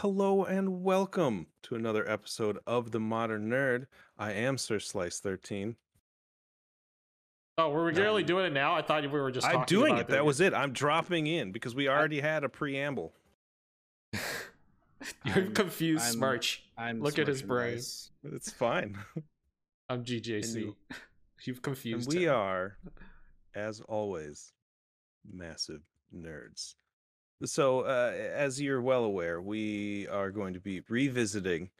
Hello and welcome to another episode of The Modern Nerd. I am Sir Slice 13. Oh, were we really doing it now? I thought we were just talking doing about it. That was it. I'm dropping in because we already had a preamble. I'm confused, Smarch. Look at his brain. It's fine. I'm GJC. You've confused and we him. Are, as always, massive nerds. So, as you're well aware, we are going to be revisiting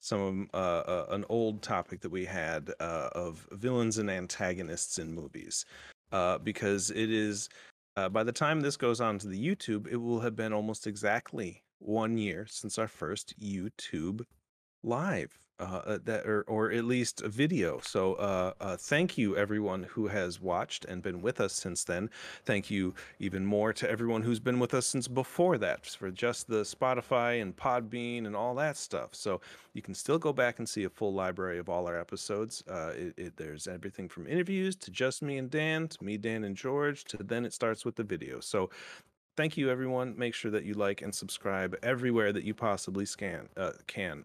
some an old topic that we had of villains and antagonists in movies, because it is by the time this goes on to the YouTube, it will have been almost exactly 1 year since our first YouTube live, or at least a video. So thank you everyone who has watched and been with us since then. Thank you even more to everyone who's been with us since before that, for just the Spotify and Podbean and all that stuff. So you can still go back and see a full library of all our episodes. There's everything from interviews to just me and Dan, to me, Dan and George, to then it starts with the video. So thank you, everyone. Make sure that you like and subscribe everywhere that you possibly can.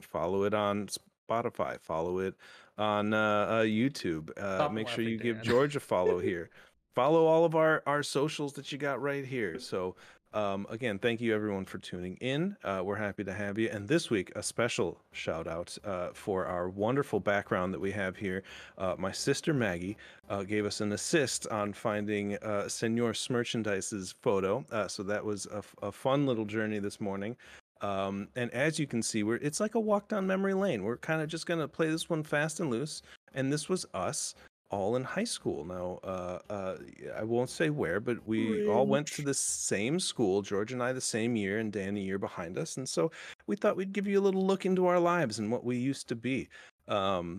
Follow it on Spotify. Follow it on YouTube. Make sure you give George a follow here. Follow all of our socials that you got right here. So, again, thank you, everyone, for tuning in. We're happy to have you. And this week, a special shout out for our wonderful background that we have here. My sister, Maggie, gave us an assist on finding Senor Smirchandise's photo. So that was a fun little journey this morning. And as you can see, it's like a walk down memory lane. We're kind of just going to play this one fast and loose. And this was us all in high school. Now, I won't say where, but we all went to the same school, George and I the same year, and Dan a year behind us. And so we thought we'd give you a little look into our lives and what we used to be. So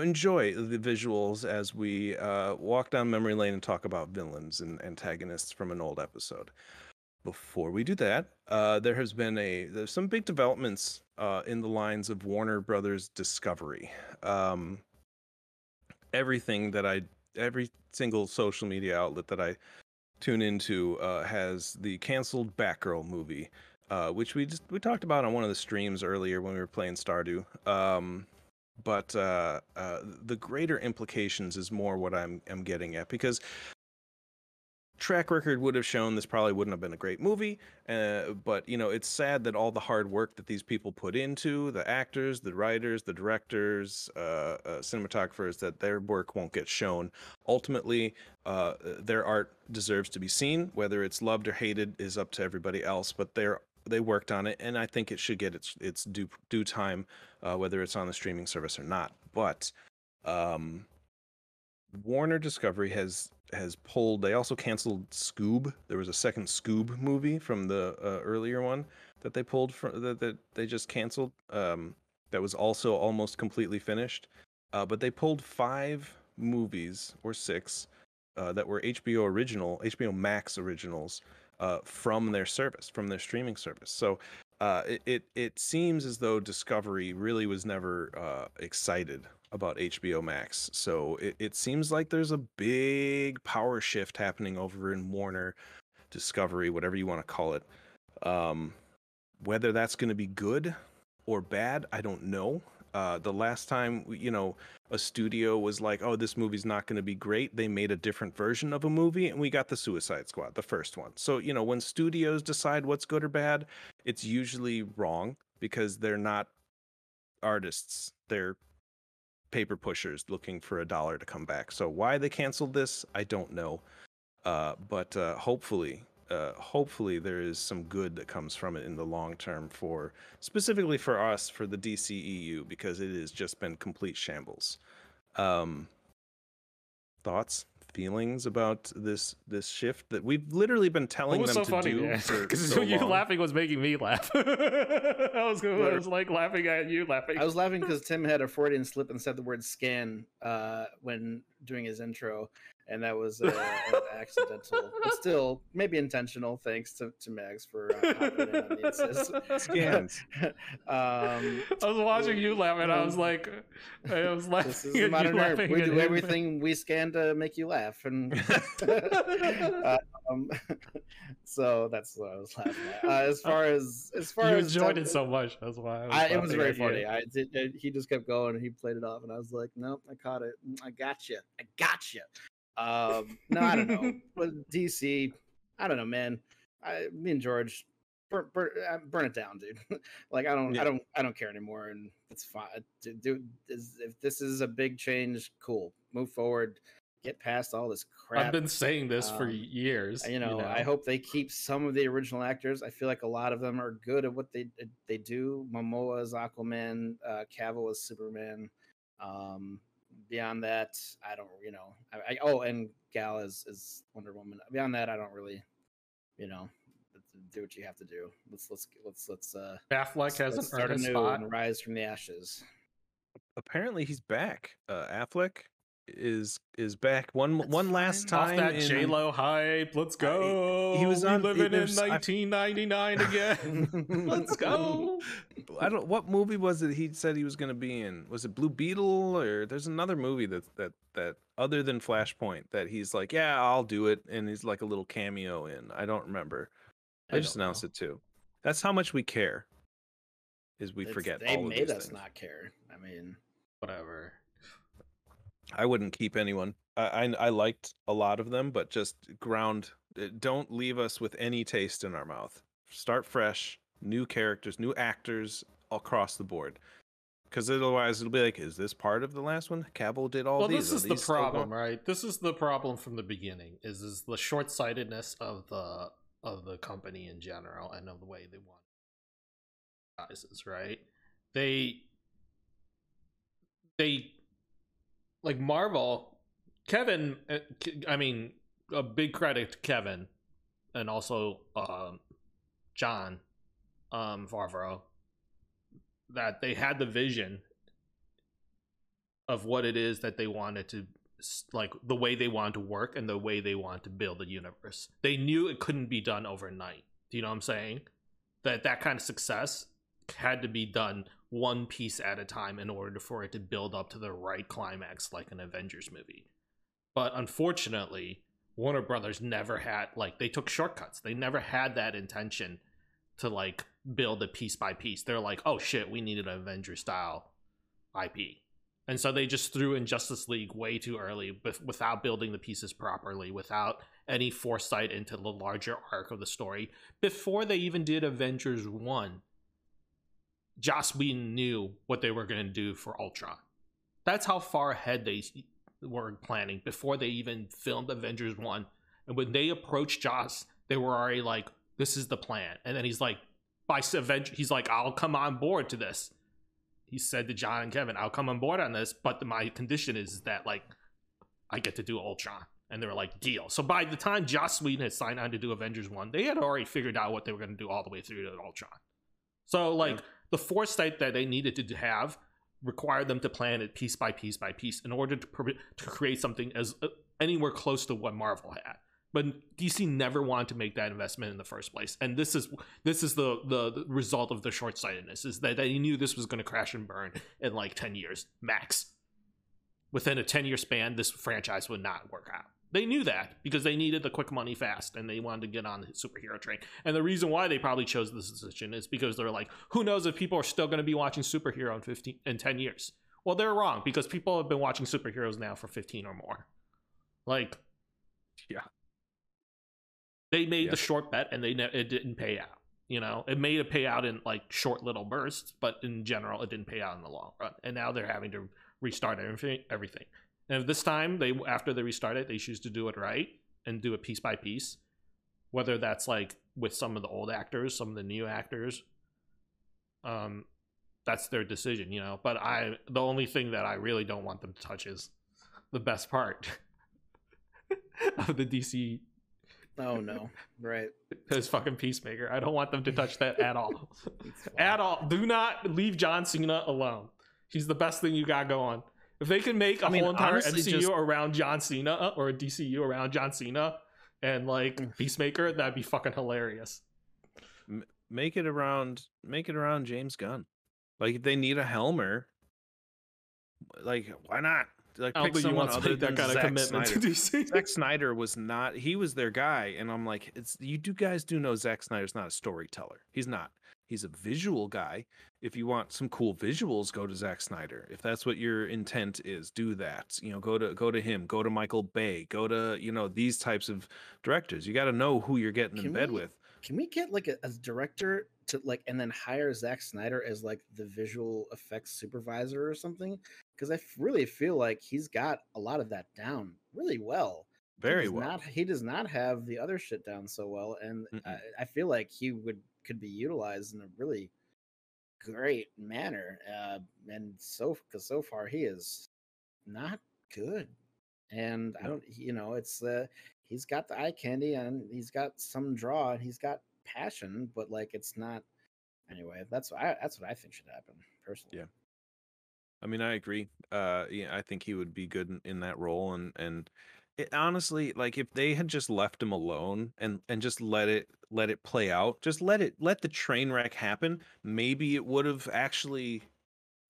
enjoy the visuals as we walk down memory lane and talk about villains and antagonists from an old episode. Before we do that, there's some big developments in the lines of Warner Brothers Discovery. Every single social media outlet that I tune into has the canceled Batgirl movie, which we talked about on one of the streams earlier when we were playing Stardew. But the greater implications is more what I'm getting at, because track record would have shown this probably wouldn't have been a great movie, but it's sad that all the hard work that these people put into, the actors, the writers, the directors, cinematographers, that their work won't get shown. Ultimately, their art deserves to be seen. Whether it's loved or hated is up to everybody else, but they worked on it, and I think it should get its due time, whether it's on the streaming service or not. But Warner Discovery has pulled. They also canceled Scoob. There was a second Scoob movie from the earlier one that they pulled from, that they just canceled. That was also almost completely finished, but they pulled 5 movies or 6 that were HBO Max originals from their service, from their streaming service. So it seems as though Discovery really was never excited about HBO Max. So it seems like there's a big power shift happening over in Warner Discovery, whatever you want to call it. Whether that's going to be good or bad, I don't know. The last time, a studio was like, oh, this movie's not going to be great, they made a different version of a movie, and we got the Suicide Squad, the first one. So, when studios decide what's good or bad, it's usually wrong, because they're not artists. They're paper pushers looking for a dollar to come back. So why they canceled this, I don't know. But hopefully there is some good that comes from it in the long term, specifically for us, for the DCEU, because it has just been complete shambles. Thoughts, feelings about this shift that we've literally been telling them to do for so long? You laughing was making me laugh. I was like laughing at you laughing. I was laughing because Tim had a Freudian slip and said the word scan when doing his intro. and that was an accidental, but still maybe intentional. Thanks to Mags for hopping in on the assist. Scans. I was watching you laugh, and I was like, I was laughing. This is modern herb. We do everything we scan to make you laugh, and so that's what I was laughing at. As far as you enjoyed it so much, that's why it was very funny. He just kept going, and he played it off, and I was like, nope, I caught it. I gotcha. No, I don't know. But DC, I don't know, man. Me and George, burn it down, dude. Like I don't care anymore, and it's fine. Dude, if this is a big change, cool. Move forward. Get past all this crap. I've been saying this for years. You know, I hope they keep some of the original actors. I feel like a lot of them are good at what they do. Momoa is Aquaman. Cavill is Superman. Beyond that, I don't. And Gal is Wonder Woman. Beyond that, I don't really. Do what you have to do. Let's Affleck hasn't earned a spot and rise from the ashes. Apparently, he's back. Affleck is back one last time. Off that J-Lo hype. Let's go. He was on living in 1999 again. Let's go. I don't. What movie was it? He said he was going to be in. Was it Blue Beetle or there's another movie that other than Flashpoint that he's like, yeah, I'll do it, and he's like a little cameo in. I don't remember. They just announced it too. That's how much we care. Forget all of these things. They made us not care. I mean, whatever. I wouldn't keep anyone. I liked a lot of them, but just ground. Don't leave us with any taste in our mouth. Start fresh. New characters, new actors across the board. Because otherwise, it'll be like, is this part of the last one? Cavill did all these. Well, this is the problem, right? This is the problem from the beginning. Is the short-sightedness of the company in general and of the way they want guys, right? They like Marvel. Kevin, I mean, a big credit to Kevin and also John Favreau, that they had the vision of what it is that they wanted to, like the way they want to work and the way they want to build a universe. They knew it couldn't be done overnight. Do you know what I'm saying? That kind of success had to be done one piece at a time in order for it to build up to the right climax, like an Avengers movie. But unfortunately, Warner Brothers never had, like, they took shortcuts. They never had that intention to, like, build a piece by piece. They're like, oh shit, we needed an Avengers style IP. And so they just threw in Justice League way too early without building the pieces properly, without any foresight into the larger arc of the story. Before they even did Avengers 1, Joss Whedon knew what they were going to do for Ultron. That's how far ahead they were planning before they even filmed Avengers 1. And when they approached Joss, they were already like, this is the plan. And then he's like, I'll come on board to this. He said to John and Kevin, I'll come on board on this, but my condition is that, like, I get to do Ultron. And they were like, deal. So by the time Joss Whedon had signed on to do Avengers 1, they had already figured out what they were going to do all the way through to Ultron. So, like, the foresight that they needed to have required them to plan it piece by piece by piece in order to create something as anywhere close to what Marvel had. But DC never wanted to make that investment in the first place, and this is the result of the short-sightedness, is that they knew this was going to crash and burn in like 10 years max. Within a 10-year span, this franchise would not work out. They knew that because they needed the quick money fast, and they wanted to get on the superhero train. And the reason why they probably chose this decision is because they're like, who knows if people are still going to be watching superhero in 10 years? Well, they're wrong, because people have been watching superheroes now for 15 or more. Like, yeah. They made the short bet, and it didn't pay out. You know, it made it pay out in like short little bursts, but in general, it didn't pay out in the long run. And now they're having to restart everything. And this time, after they restart it, they choose to do it right and do it piece by piece. Whether that's like with some of the old actors, some of the new actors, that's their decision. You know, but the only thing that I really don't want them to touch is the best part of the DC. Oh no! Right, his fucking Peacemaker. I don't want them to touch that at all. At all. Do not leave John Cena alone. He's the best thing you got going. If they can make a whole entire MCU around John Cena, or a DCU around John Cena and like Peacemaker, that'd be fucking hilarious. Make it around James Gunn. Like, if they need a Helmer, like, why not? Like, pick someone other than Zack Snyder. Zack Snyder was not, he was their guy, and I'm like, you guys do know Zack Snyder's not a storyteller. He's not. He's a visual guy. If you want some cool visuals, go to Zack Snyder. If that's what your intent is, do that. You know, go to him, go to Michael Bay, go to, you know, these types of directors. You got to know who you're getting in bed with. Can we get like a director to like, and then hire Zack Snyder as like the visual effects supervisor or something? Because I really feel like he's got a lot of that down really well. He does not have the other shit down so well, and I feel like he could be utilized in a really great manner. Because so far he is not good, and I don't, you know, it's he's got the eye candy and he's got some draw and he's got passion, but like, it's not. Anyway, that's what I think should happen personally. Yeah. I mean, I agree. Yeah, I think he would be good in that role. And it, honestly, like, if they had just left him alone and just let it play out, just let the train wreck happen, maybe it would have actually,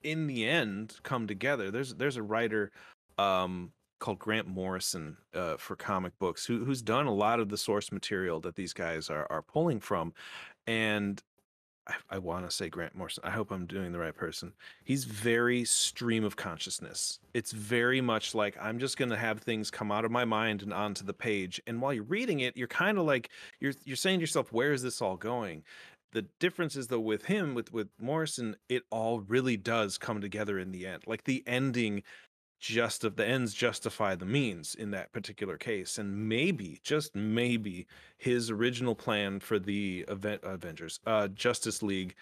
in the end, come together. There's a writer called Grant Morrison for comic books who's done a lot of the source material that these guys are pulling from, and I want to say Grant Morrison. I hope I'm doing the right person. He's very stream of consciousness. It's very much like, I'm just going to have things come out of my mind and onto the page. And while you're reading it, you're kind of like, you're saying to yourself, where is this all going? The difference is, though, with him, with Morrison, it all really does come together in the end. Like, the ending, just of the ends justify the means in that particular case, and maybe, just maybe, his original plan for the Avengers Justice League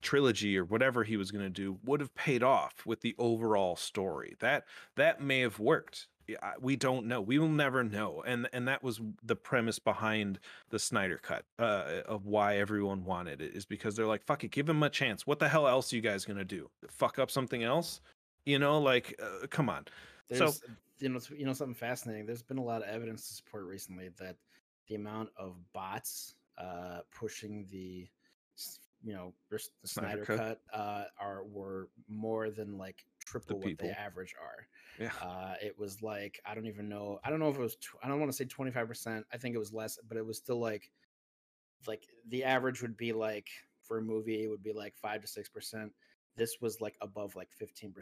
trilogy or whatever he was going to do would have paid off with the overall story. That may have worked. We don't know. We will never know. And that was the premise behind the Snyder Cut, of why everyone wanted it, is because they're like, fuck it, give him a chance. What the hell else are you guys going to do? Fuck up something else? You know, like, come on. There's, so, you know, something fascinating. There's been a lot of evidence to support recently that the amount of bots pushing the, you know, the Snyder Cut were more than like triple what the average are. Yeah. It was like, I don't even know. I don't know if it was. I don't want to say 25%. I think it was less, but it was still like the average would be like, for a movie, it would be like 5 to 6%. This was like above like 15%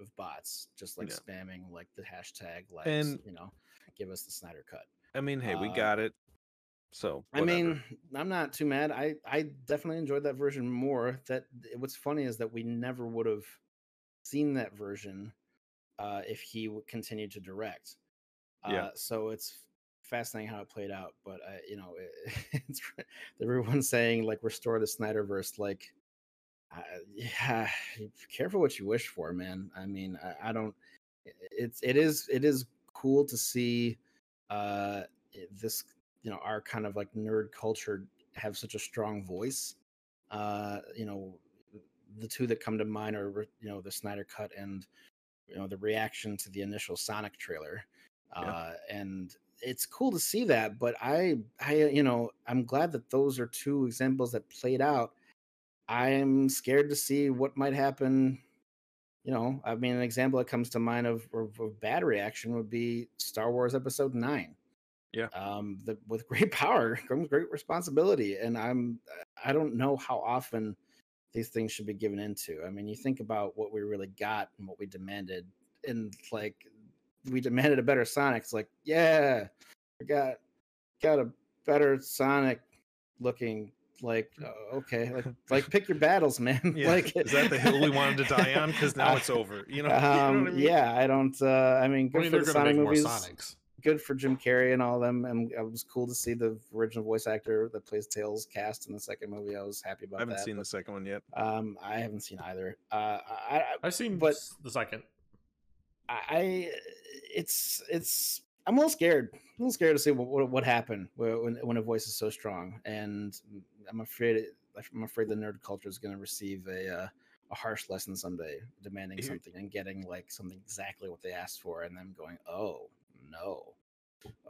of bots just like spamming like the hashtag, like, you know, give us the Snyder Cut. I mean, hey, we got it. So whatever. I mean, I'm not too mad. I definitely enjoyed that version more. That what's funny is that we never would have seen that version if he would continue to direct. So it's fascinating how it played out. But you know, it's everyone's saying like restore the Snyderverse, like. Yeah, careful what you wish for, man. I mean, I don't. It is cool to see this, you know, our kind of like nerd culture have such a strong voice. You know, the two that come to mind are, you know, the Snyder Cut and, you know, the reaction to the initial Sonic trailer, and it's cool to see that. But I you know, I'm glad that those are two examples that played out. I'm scared to see what might happen. You know, I mean, an example that comes to mind of bad reaction would be Star Wars Episode 9. Yeah. With great power comes great responsibility, and I don't know how often these things should be given into. I mean, you think about what we really got and what we demanded, and like we demanded a better Sonic. It's like, yeah, I got a better Sonic looking. Like, okay, like pick your battles, man. Yeah. Like, is that the hill we wanted to die on? Because now it's over, you know. You know I mean? Yeah, I don't. I mean, good for the Sonic movies. Good for Jim Carrey and all them. And it was cool to see the original voice actor that plays Tails cast in the second movie. I was happy about that. I haven't seen the second one yet. I haven't seen either. I've seen, but the second. I'm a little scared. I'm a little scared to see what happened when a voice is so strong, and I'm afraid the nerd culture is going to receive a a harsh lesson someday, demanding something and getting like something exactly what they asked for, and then going, "Oh no,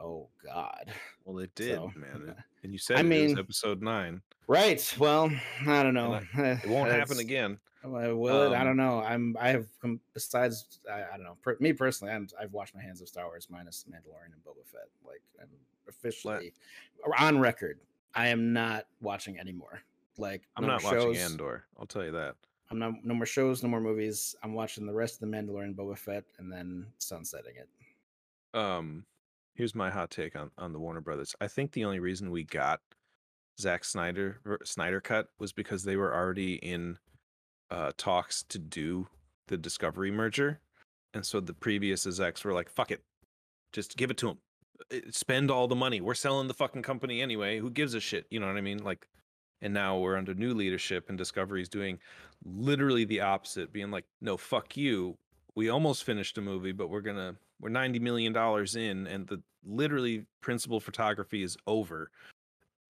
oh God." Well, it did, so, man. And you said it was episode 9, right? Well, I don't know. It won't happen again. Will it? I don't know. I don't know. Me personally, I've washed my hands of Star Wars minus Mandalorian and Boba Fett. Like, I'm officially on record. I am not watching anymore. Like, I'm not watching Andor. I'll tell you that. I'm not. No more shows. No more movies. I'm watching the rest of the Mandalorian, Boba Fett, and then sunsetting it. Here's my hot take on the Warner Brothers. I think the only reason we got Zack Snyder Cut was because they were already in talks to do the Discovery merger, and so the previous execs were like, "Fuck it, just give it to them. Spend all the money. We're selling the fucking company anyway. Who gives a shit?" You know what I mean? Like. And now we're under new leadership, and Discovery is doing literally the opposite, being like, "No, fuck you. We almost finished a movie, but we're $90 million in, and the literally principal photography is over,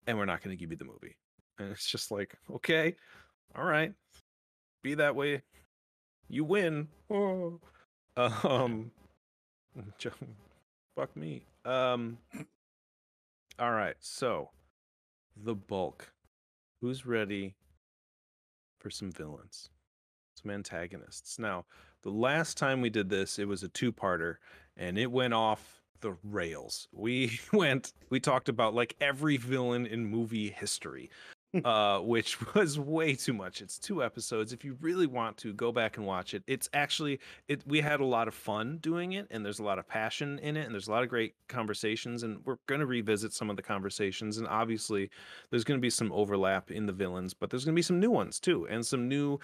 and we're not going to give you the movie." And it's just like, okay, all right, be that way. You win. Oh, fuck me. All right, so the bulk. Who's ready for some villains, some antagonists? Now, the last time we did this, it was a 2-parter, and it went off the rails. We talked about like every villain in movie history, which was way too much. It's 2 episodes. If you really want to go back and watch it, it's actually we had a lot of fun doing it, and there's a lot of passion in it, and there's a lot of great conversations, and we're going to revisit some of the conversations, and obviously there's going to be some overlap in the villains, but there's going to be some new ones too, and some new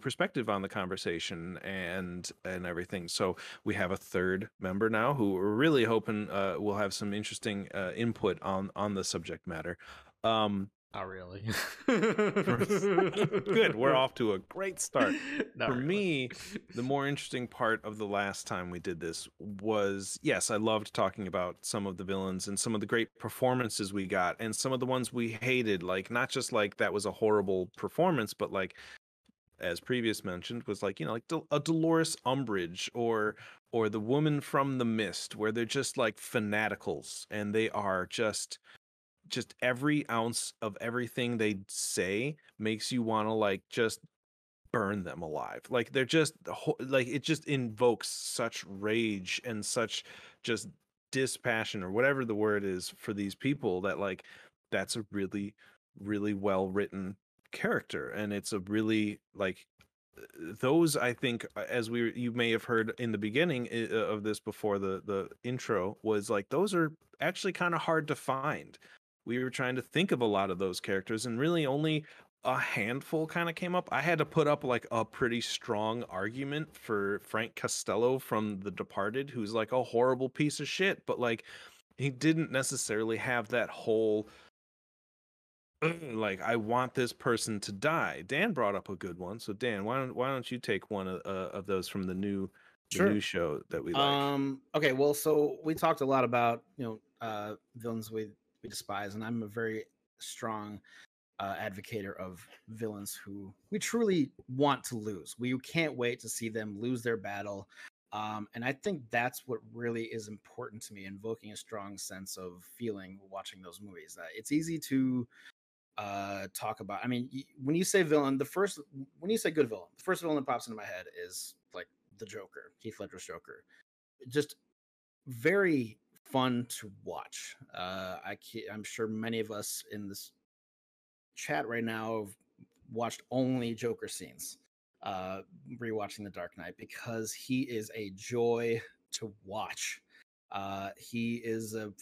perspective on the conversation and everything. So we have a 3rd member now who we're really hoping will have some interesting input on the subject matter. Not really. Good, we're off to a great start. Not for really. Me, the more interesting part of the last time we did this was, yes, I loved talking about some of the villains and some of the great performances we got, and some of the ones we hated. Like, not just like that was a horrible performance, but like, as previous mentioned, was like, you know, like a Dolores Umbridge or the woman from the Mist, where they're just like fanaticals, and they are just every ounce of everything they say makes you want to like just burn them alive. Like, they're just like, it just invokes such rage and such just dispassion, or whatever the word is for these people, that like, that's a really, really well written character. And it's a really like, those, I think, as you may have heard in the beginning of this before the intro, was like, those are actually kind of hard to find. We were trying to think of a lot of those characters, and really only a handful kind of came up. I had to put up like a pretty strong argument for Frank Costello from The Departed, who's like a horrible piece of shit, but like, he didn't necessarily have that whole, like, I want this person to die. Dan brought up a good one. So Dan, why don't you take one of those from the new, sure, the new show that we like? Okay, well, so we talked a lot about, you know, villains we despise, and I'm a very strong advocator of villains who we truly want to lose. We can't wait to see them lose their battle, and I think that's what really is important to me, invoking a strong sense of feeling watching those movies. It's easy to talk about. I mean, when you say villain, when you say good villain, the first villain that pops into my head is like the Joker, Heath Ledger's Joker. Just very fun to watch. I'm sure many of us in this chat right now have watched only Joker scenes, rewatching The Dark Knight, because he is a joy to watch. He is a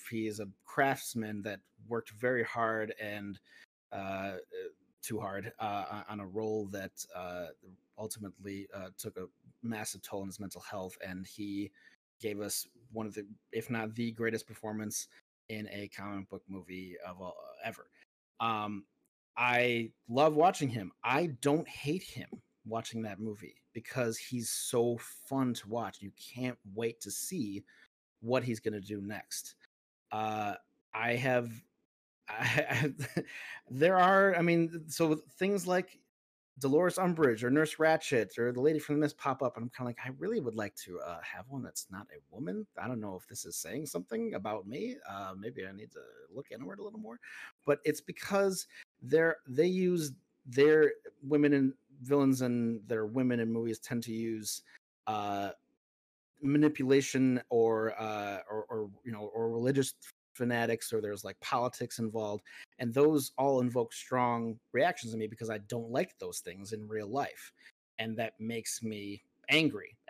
craftsman that worked very hard and too hard on a role that ultimately took a massive toll on his mental health, and he gave us one of the, if not the greatest performance in a comic book movie of all, ever. I love watching him. I don't hate him watching that movie, because he's so fun to watch. You can't wait to see what he's going to do next. There are, I mean, so things like Dolores Umbridge or Nurse Ratched or the Lady from the Mist pop up, and I'm kind of like, I really would like to have one that's not a woman. I don't know if this is saying something about me. Maybe I need to look inward a little more. But it's because they use their women and villains, and their women in movies tend to use manipulation or religious fanatics, or there's like politics involved, and those all invoke strong reactions in me because I don't like those things in real life, and that makes me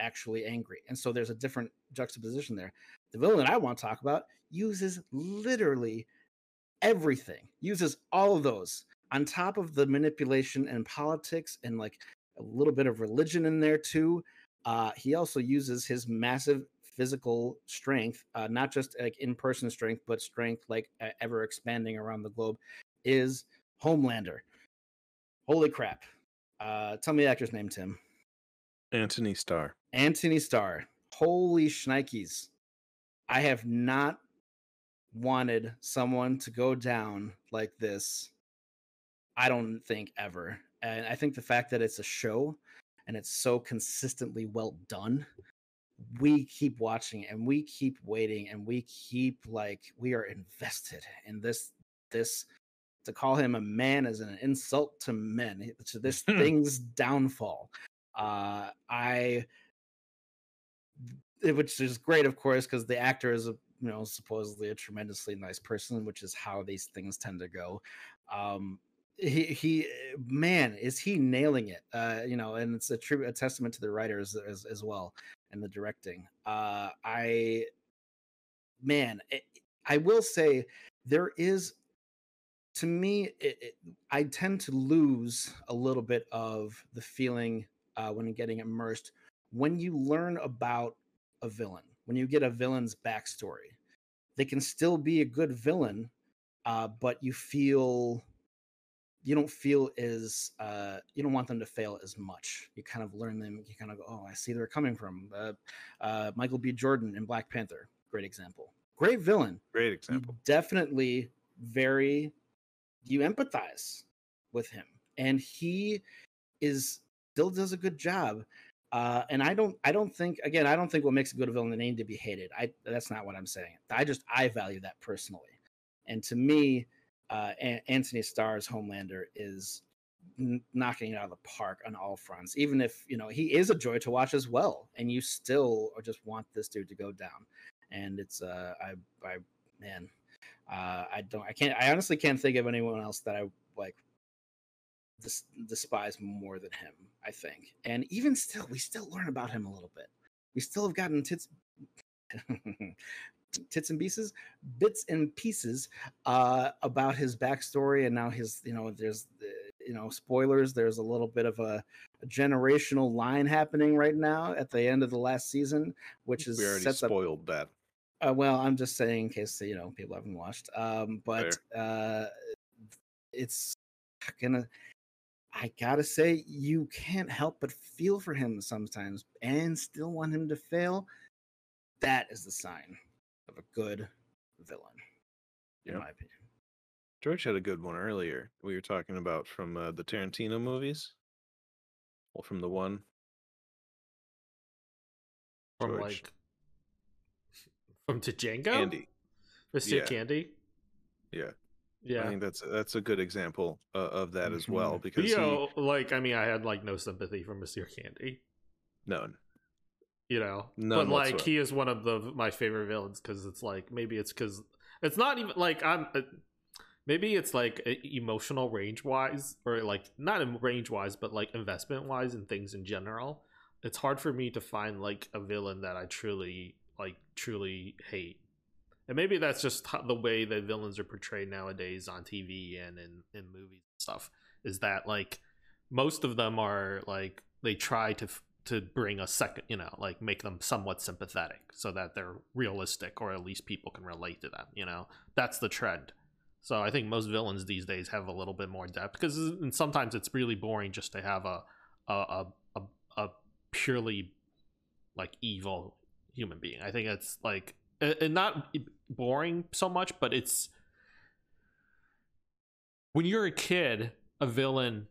actually angry. And so there's a different juxtaposition there. The villain that I want to talk about uses literally everything, uses all of those on top of the manipulation and politics and like a little bit of religion in there too. He also uses his massive physical strength, not just like in-person strength, but strength like ever expanding around the globe, is Homelander. Holy crap. Tell me the actor's name, Tim. Anthony Starr. Anthony Starr. Holy shnikes. I have not wanted someone to go down like this, I don't think, ever. And I think the fact that it's a show and it's so consistently well done, we keep watching and we keep waiting and we keep we are invested in this. To call him a man is an insult to men, to this thing's downfall. Which is great, of course, because the actor is supposedly a tremendously nice person, which is how these things tend to go. He man, is he nailing it? And it's a testament to the writers as well, and the directing. I will say there is, to me, I tend to lose a little bit of the feeling when getting immersed when you learn about a villain, when you get a villain's backstory. They can still be a good villain, but you don't want them to fail as much. You kind of learn them. You kind of go, oh, I see where they're coming from. Michael B. Jordan in Black Panther, great example. Great villain. Great example. Definitely you empathize with him. And he still does a good job. And I don't think what makes a good villain, they need to be hated. That's not what I'm saying. I value that personally. And to me, Anthony Starr's Homelander is knocking it out of the park on all fronts, even if he is a joy to watch as well, and you still just want this dude to go down. And it's I honestly can't think of anyone else that I despise more than him, I think. And even still, we still learn about him a little bit. We still have gotten bits and pieces about his backstory, and now his there's spoilers, there's a little bit of a generational line happening right now at the end of the last season, which is, we already spoiled that. Well, I'm just saying in case people haven't watched. I gotta say, you can't help but feel for him sometimes and still want him to fail. That is the sign of a good villain, in my opinion. George had a good one earlier. We were talking about from the Tarantino movies. Well, from the one. From to Django? Candie. Mr. Candie? Yeah. Yeah. I think that's a good example of that as well, because I had no sympathy for Mr. Candie. No. None but whatsoever. He is one of my favorite villains, because it's maybe it's because it's not even maybe it's emotional range wise, or not in range wise, but investment wise and things in general. It's hard for me to find a villain that I truly hate, and maybe that's just the way that villains are portrayed nowadays on TV and in movies and stuff. Is that most of them are they try to bring a second, make them somewhat sympathetic so that they're realistic, or at least people can relate to them, that's the trend. So I think most villains these days have a little bit more depth, because sometimes it's really boring just to have a purely evil human being. I think it's and not boring so much, but it's, when you're a kid, a villain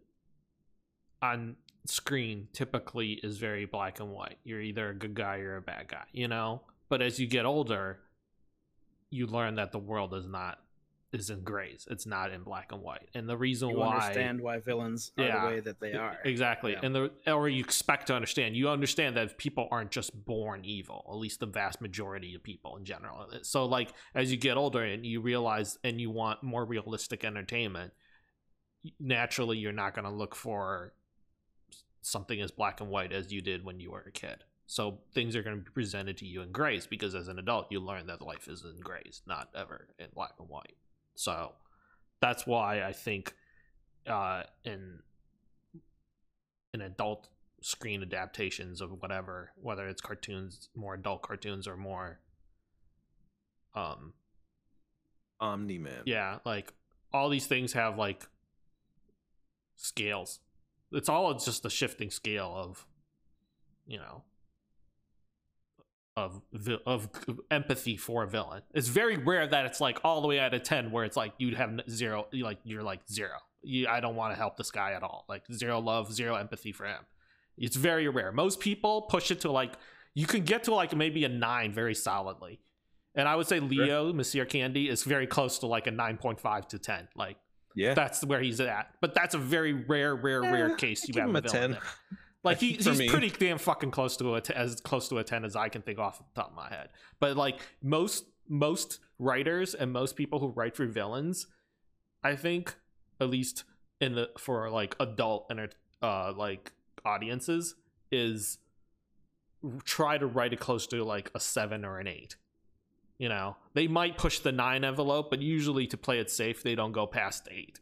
on screen typically is very black and white. You're either a good guy or a bad guy, you know? But as you get older, you learn that the world is in grays. It's not in black and white. And the reason you understand why villains are the way that they are. Exactly. Yeah. And or you expect to understand. You understand that people aren't just born evil, at least the vast majority of people in general. So like as you get older and you realize and you want more realistic entertainment, naturally you're not going to look for something as black and white as you did when you were a kid. So things are going to be presented to you in grays because as an adult you learn that life is in grays, not ever in black and white. So that's why I think in adult screen adaptations of whatever, whether it's cartoons, more adult cartoons or more Omni-Man. Yeah, like all these things have like scales. It's all just the shifting scale of, you know, of empathy for a villain. It's very rare that it's like all the way out of 10 where it's like you'd have zero, like you're like zero. I don't want to help this guy at all. Like zero love, zero empathy for him. It's very rare. Most people push it to like, you can get to like maybe a 9 very solidly. And I would say Leo, Monsieur Candie, is very close to like a 9.5 to 10. Like, yeah, that's where he's at. But that's a very rare case. You have him a 10. There. Like he's pretty damn fucking close to as close to a 10 as I can think off the top of my head. But like most writers and most people who write for villains, I think, at least for like adult and like audiences, is try to write it close to like a 7 or an 8. You know, they might push the 9 envelope, but usually to play it safe, they don't go past 8.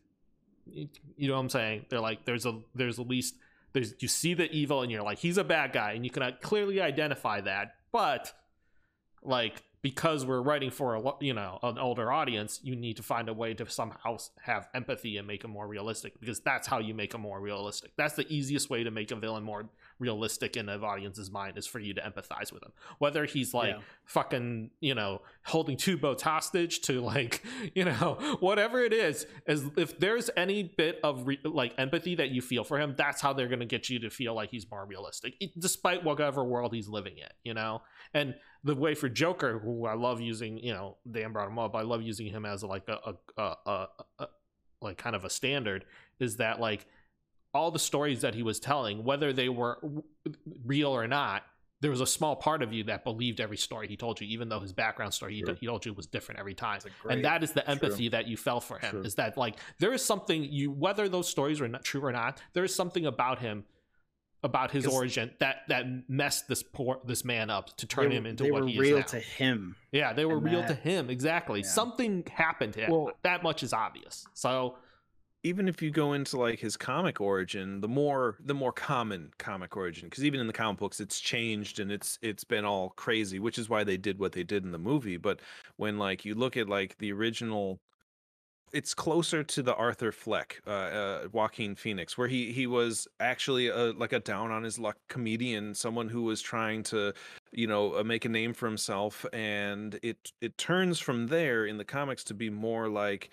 You know what I'm saying? They're like, there's you see the evil and you're like, he's a bad guy, and you can clearly identify that. But like, because we're writing for an older audience, you need to find a way to somehow have empathy and make it more realistic, because that's how you make it more realistic. That's the easiest way to make a villain more realistic in an audience's mind, is for you to empathize with him, whether he's like fucking, you know, holding two boats hostage to like, you know, whatever it is. As if there's any bit of like empathy that you feel for him, that's how they're going to get you to feel like he's more realistic, despite whatever world he's living in, you know. And the way for Joker, who I love using, you know, Dan brought him up, I love using him as like a like kind of a standard, is that like all the stories that he was telling, whether they were real or not, there was a small part of you that believed every story he told you, even though his background story he told you was different every time. And that is the empathy that you felt for him, is that like there is something you, whether those stories were not true or not, there is something about him, about his origin, that messed this man up to turn him into what he is now. They were real to him. Yeah, they were real to him, exactly. Yeah. Something happened to him. Well, that much is obvious. So even if you go into like his comic origin, the more common comic origin, because even in the comic books it's changed and it's been all crazy, which is why they did what they did in the movie. But when like you look at like the original, it's closer to the Arthur Fleck, Joaquin Phoenix, where he was actually like a down on his luck comedian, someone who was trying to, you know, make a name for himself. And it turns from there in the comics to be more like,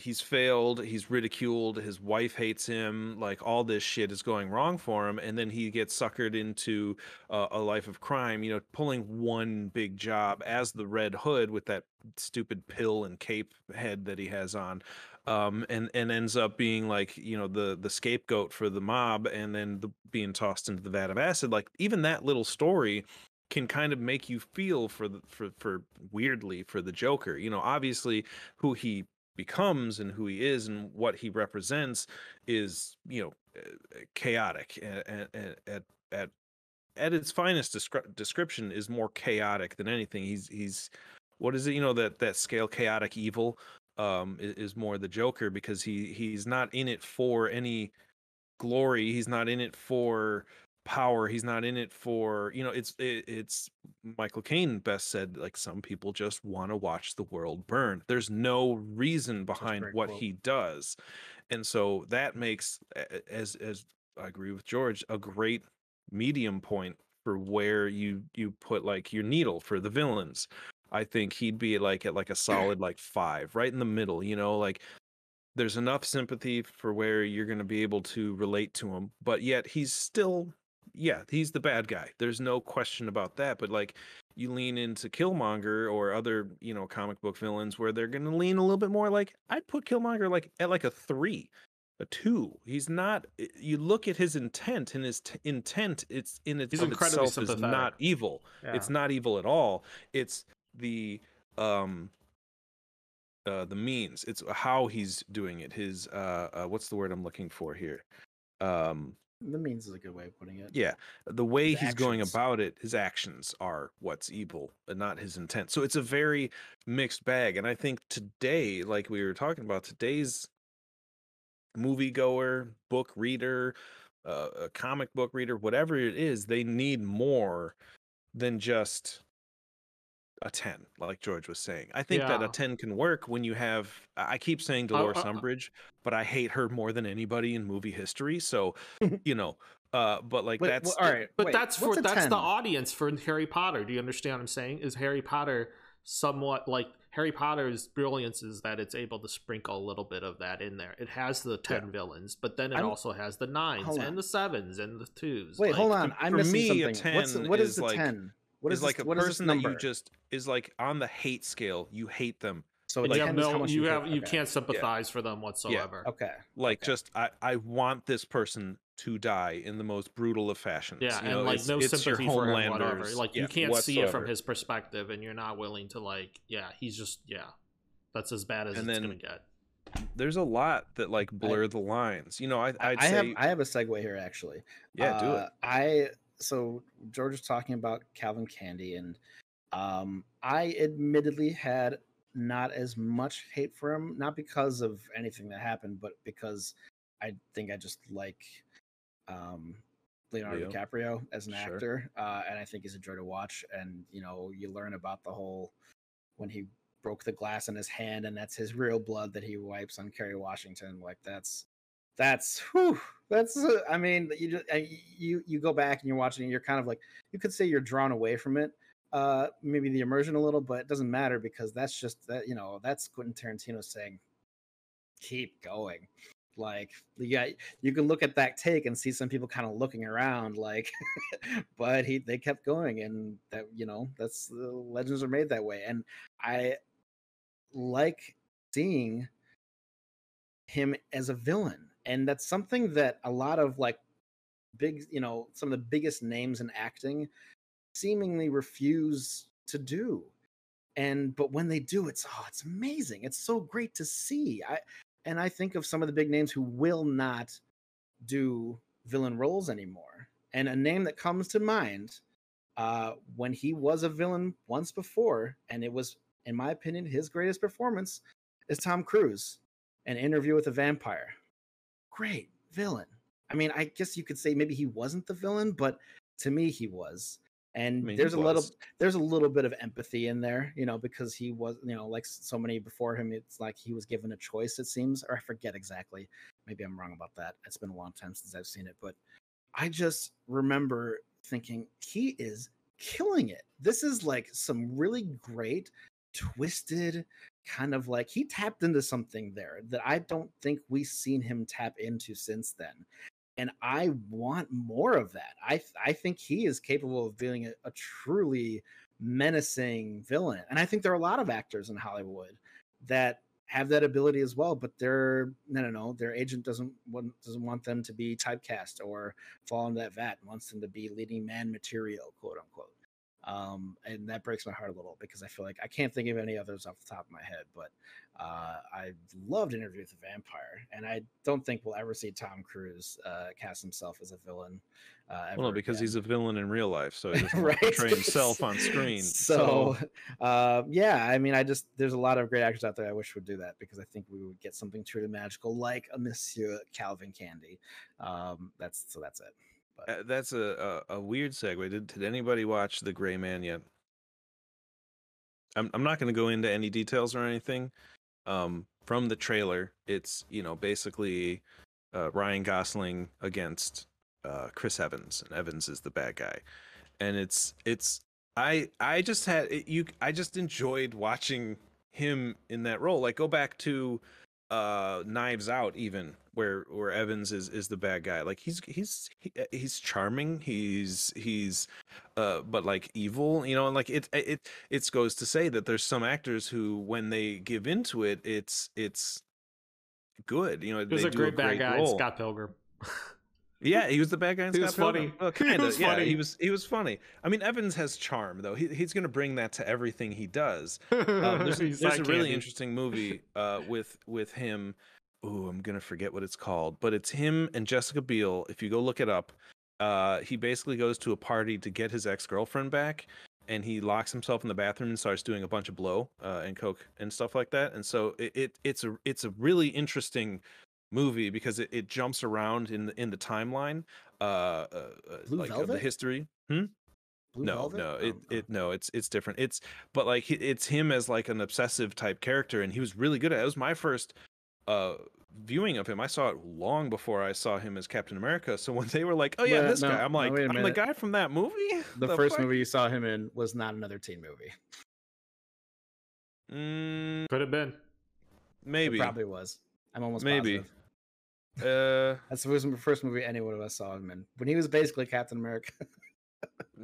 he's failed, he's ridiculed, his wife hates him, like all this shit is going wrong for him, and then he gets suckered into a life of crime, you know, pulling one big job as the Red Hood with that stupid pill and cape head that he has on, and ends up being like, you know, the scapegoat for the mob, and then being tossed into the vat of acid. Like even that little story can kind of make you feel for the Joker, you know. Obviously who he becomes and who he is and what he represents is, you know, chaotic at its finest. Description is more chaotic than anything. He's what is it, you know, that scale, chaotic evil, is more the Joker, because he's not in it for any glory, he's not in it for power, he's not in it for, you know, it's Michael Caine best said, like, some people just want to watch the world burn. There's no reason behind what he does. And so that makes, as I agree with George, a great medium point for where you put like your needle for the villains. I think he'd be like at like a solid like 5, right in the middle, you know, like There's enough sympathy for where you're going to be able to relate to him, but yet he's still, yeah, he's the bad guy. There's no question about that. But like, you lean into Killmonger or other, you know, comic book villains where they're going to lean a little bit more. Like, I'd put Killmonger like at like a 3, a 2. He's not. You look at his intent, and his intent, it's in itself is not evil. Yeah. It's not evil at all. It's the means. It's how he's doing it. His what's the word I'm looking for here? The means is a good way of putting it. Yeah, the way his he's actions. Going about it, his actions are what's evil and not his intent. So it's a very mixed bag. And I think today, like we were talking about, today's moviegoer, book reader, a comic book reader, whatever it is, they need more than just a 10, like George was saying. I think that a 10 can work when you have, I keep saying Dolores Umbridge, but I hate her more than anybody in movie history. So, you know, but like, wait, that's all right. But wait, that's the audience for Harry Potter. Do you understand what I'm saying? Is Harry Potter somewhat like Harry Potter's brilliance is that it's able to sprinkle a little bit of that in there. It has the 10 villains, but then it also has the 9s and the 7s and the 2s. Wait, like, hold on. I'm missing something. A 10 what is the like, 10? What is this, like a person that you just is like on the hate scale. You hate them. So like, you can't sympathize for them whatsoever. Yeah. Okay. Like just I want this person to die in the most brutal of fashions. Yeah, you know, and like it's, no it's sympathy for him whatever. Like you can't see it from his perspective, and you're not willing to like. Yeah, he's just that's as bad as it's gonna get. There's a lot that like blur the lines. You know, I have a segue here actually. Yeah, do it. So George was talking about Calvin Candie, and I admittedly had not as much hate for him, not because of anything that happened, but because I think I just like Leonardo DiCaprio as an actor, and I think he's a joy to watch. And you know, you learn about the whole when he broke the glass in his hand, and that's his real blood that he wipes on Kerry Washington. Like that's I mean, you go back and you're watching and you're kind of like, you could say you're drawn away from it, maybe the immersion a little, but it doesn't matter because that's just that, you know, that's Quentin Tarantino saying keep going. Like, yeah, you can look at that take and see some people kind of looking around like but they kept going, and that, you know, that's the legends are made that way. And I like seeing him as a villain. And that's something that a lot of like big, you know, some of the biggest names in acting seemingly refuse to do. And, but when they do, it's amazing. It's so great to see. I think of some of the big names who will not do villain roles anymore. And a name that comes to mind when he was a villain once before, and it was, in my opinion, his greatest performance, is Tom Cruise, An Interview with a Vampire. Great villain. I mean, I guess you could say maybe he wasn't the villain, but to me he was. And I mean, there's a little bit of empathy in there, you know, because he was, you know, like so many before him, it's like he was given a choice, it seems, or I forget exactly. Maybe I'm wrong about that. It's been a long time since I've seen it, but I just remember thinking he is killing it. This is like some really great twisted kind of like, he tapped into something there that I don't think we've seen him tap into since then, and I want more of that. I think he is capable of being a truly menacing villain, and I think there are a lot of actors in Hollywood that have that ability as well, but they're their agent doesn't want them to be typecast or fall into that vat, and wants them to be leading man material, quote unquote. And that breaks my heart a little, because I feel like I can't think of any others off the top of my head, but I loved Interview with a Vampire, and I don't think we'll ever see Tom Cruise cast himself as a villain. Well, because he's a villain in real life, so he doesn't portray himself on screen. So, I mean, there's a lot of great actors out there I wish would do that, because I think we would get something truly magical, like a Monsieur Calvin Candie. That's it. That's a weird segue. Did anybody watch The Gray Man yet? I'm not going to go into any details or anything. From the trailer, it's, you know, basically Ryan Gosling against Chris Evans, and Evans is the bad guy, and I just enjoyed watching him in that role. Like, go back to Knives Out, even where Evans is the bad guy. Like he's charming. He's but like evil, you know. And like it goes to say that there's some actors who, when they give into it, it's good. You know, there's a great bad guy in Scott Pilgrim. Yeah, he was the bad guy in Scott Pilgrim. Oh, kind of. He was funny. He was funny. I mean, Evans has charm, though. He's going to bring that to everything he does. There's a really interesting movie with him. Ooh, I'm going to forget what it's called. But it's him and Jessica Biel. If you go look it up, he basically goes to a party to get his ex-girlfriend back. And he locks himself in the bathroom and starts doing a bunch of blow and coke and stuff like that. And so it's a really interesting movie because it jumps around in the timeline, like Velvet? Of the history. It's different. But like it's him as like an obsessive type character, and he was really good at it. It was my first viewing of him. I saw it long before I saw him as Captain America. So when they were like, "Oh yeah, this guy," I'm like, "I'm the guy from that movie." The first movie you saw him in was not another teen movie. Could have been. Maybe. It probably was. I'm almost positive. That's the first movie any one of us saw him in, when he was basically Captain America.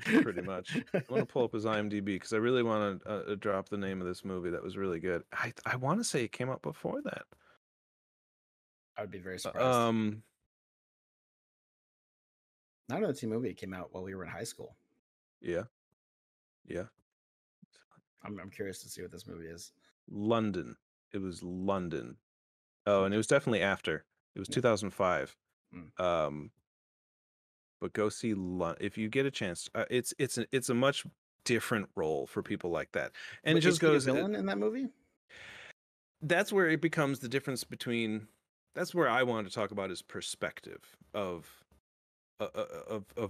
Pretty much. I want to pull up his IMDb because I really want to drop the name of this movie that was really good. I want to say it came out before that. I would be very surprised. Not another teen movie came out while we were in high school. Yeah. I'm curious to see what this movie is. London. It was London. Oh, and it was definitely after. It was 2005. But go see London if you get a chance. It's a much different role for people like that. And but it just goes. Is he a villain in that movie? That's where it becomes the difference between. That's where I wanted to talk about his perspective of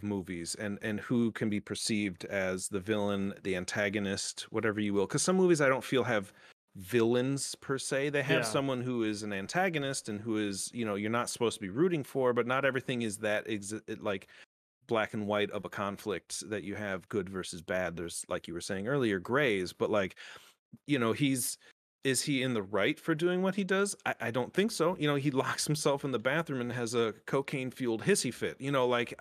movies and who can be perceived as the villain, the antagonist, whatever you will. Because some movies I don't feel have villains per se. They have someone who is an antagonist and who is, you know, you're not supposed to be rooting for, but not everything is that like black and white of a conflict that you have good versus bad. There's, like you were saying earlier, grays, but like, you know, is he in the right for doing what he does? I don't think so. You know, he locks himself in the bathroom and has a cocaine fueled hissy fit, you know, like